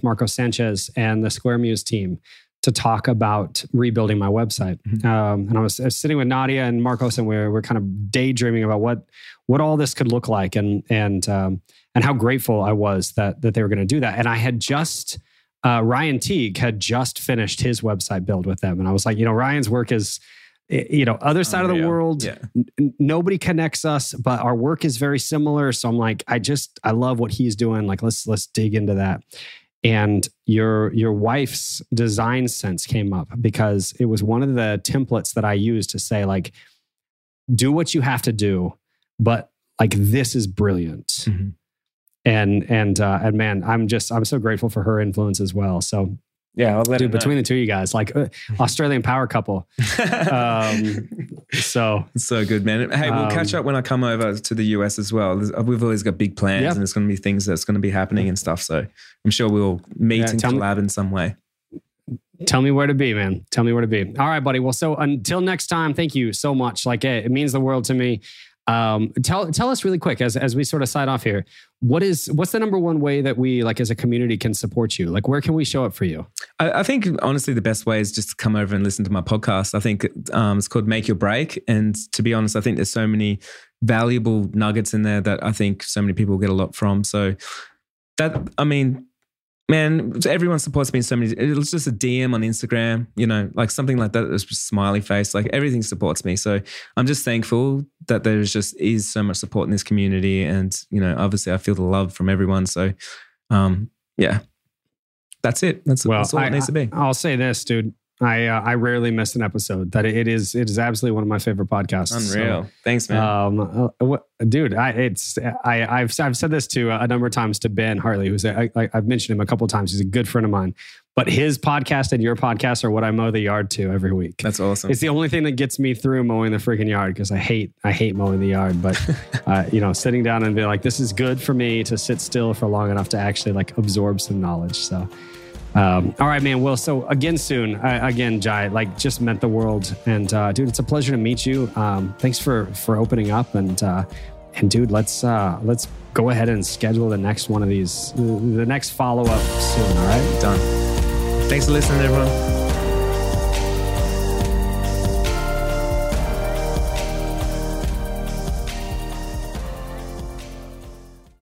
Marco Sanchez and the SquareMuse team to talk about rebuilding my website. Mm-hmm. And I was sitting with Nadia and Marcos, and we were kind of daydreaming about what all this could look like, and how grateful I was that they were going to do that. And I had just, Ryan Teague had just finished his website build with them. And I was like, you know, Ryan's work is, you know, other side of the world. Yeah. Nobody connects us, but our work is very similar. So I'm like, I love what he's doing. Like, let's dig into that. And your wife's design sense came up, because it was one of the templates that I used to say, like, do what you have to do, but, like, this is brilliant. Mm-hmm. And man, I'm so grateful for her influence as well. So yeah, I'll let dude, between the two of you guys, like, Australian power couple. So good, man. Hey, we'll catch up when I come over to the US as well. We've always got big plans, and there's going to be things that's going to be happening and stuff. So I'm sure we'll meet and collab in some way. Tell me where to be, man. Tell me where to be. All right, buddy. Well, so until next time, thank you so much. Like, it means the world to me. Tell us really quick as we sort of sign off here. What's the number one way that we, like, as a community can support you? Like, where can we show up for you? I think honestly the best way is just to come over and listen to my podcast. I think it's called Make Your Break, and to be honest, I think there's so many valuable nuggets in there that I think so many people get a lot from. So that, I mean, man, everyone supports me in so many. It was just a DM on Instagram, you know, like something like that. It was just smiley face. Like, everything supports me. So I'm just thankful that there is so much support in this community. And, you know, obviously I feel the love from everyone. So, that's it. That's all it needs to be. I'll say this, dude. I rarely miss an episode. That it is absolutely one of my favorite podcasts. Unreal. So, thanks, man. Dude, I've said this to a number of times to Ben Hartley, who's I've mentioned him a couple of times. He's a good friend of mine. But his podcast and your podcast are what I mow the yard to every week. That's awesome. It's the only thing that gets me through mowing the freaking yard, because I hate mowing the yard. But, you know, sitting down and being like, this is good for me to sit still for long enough to actually, like, absorb some knowledge. So All right, man. Well, so again soon. Again, Jai, like, just meant the world. And dude, it's a pleasure to meet you. Thanks for opening up. And dude, let's go ahead and schedule the next one of these, the next follow-up soon. All right, done. Thanks for listening, everyone.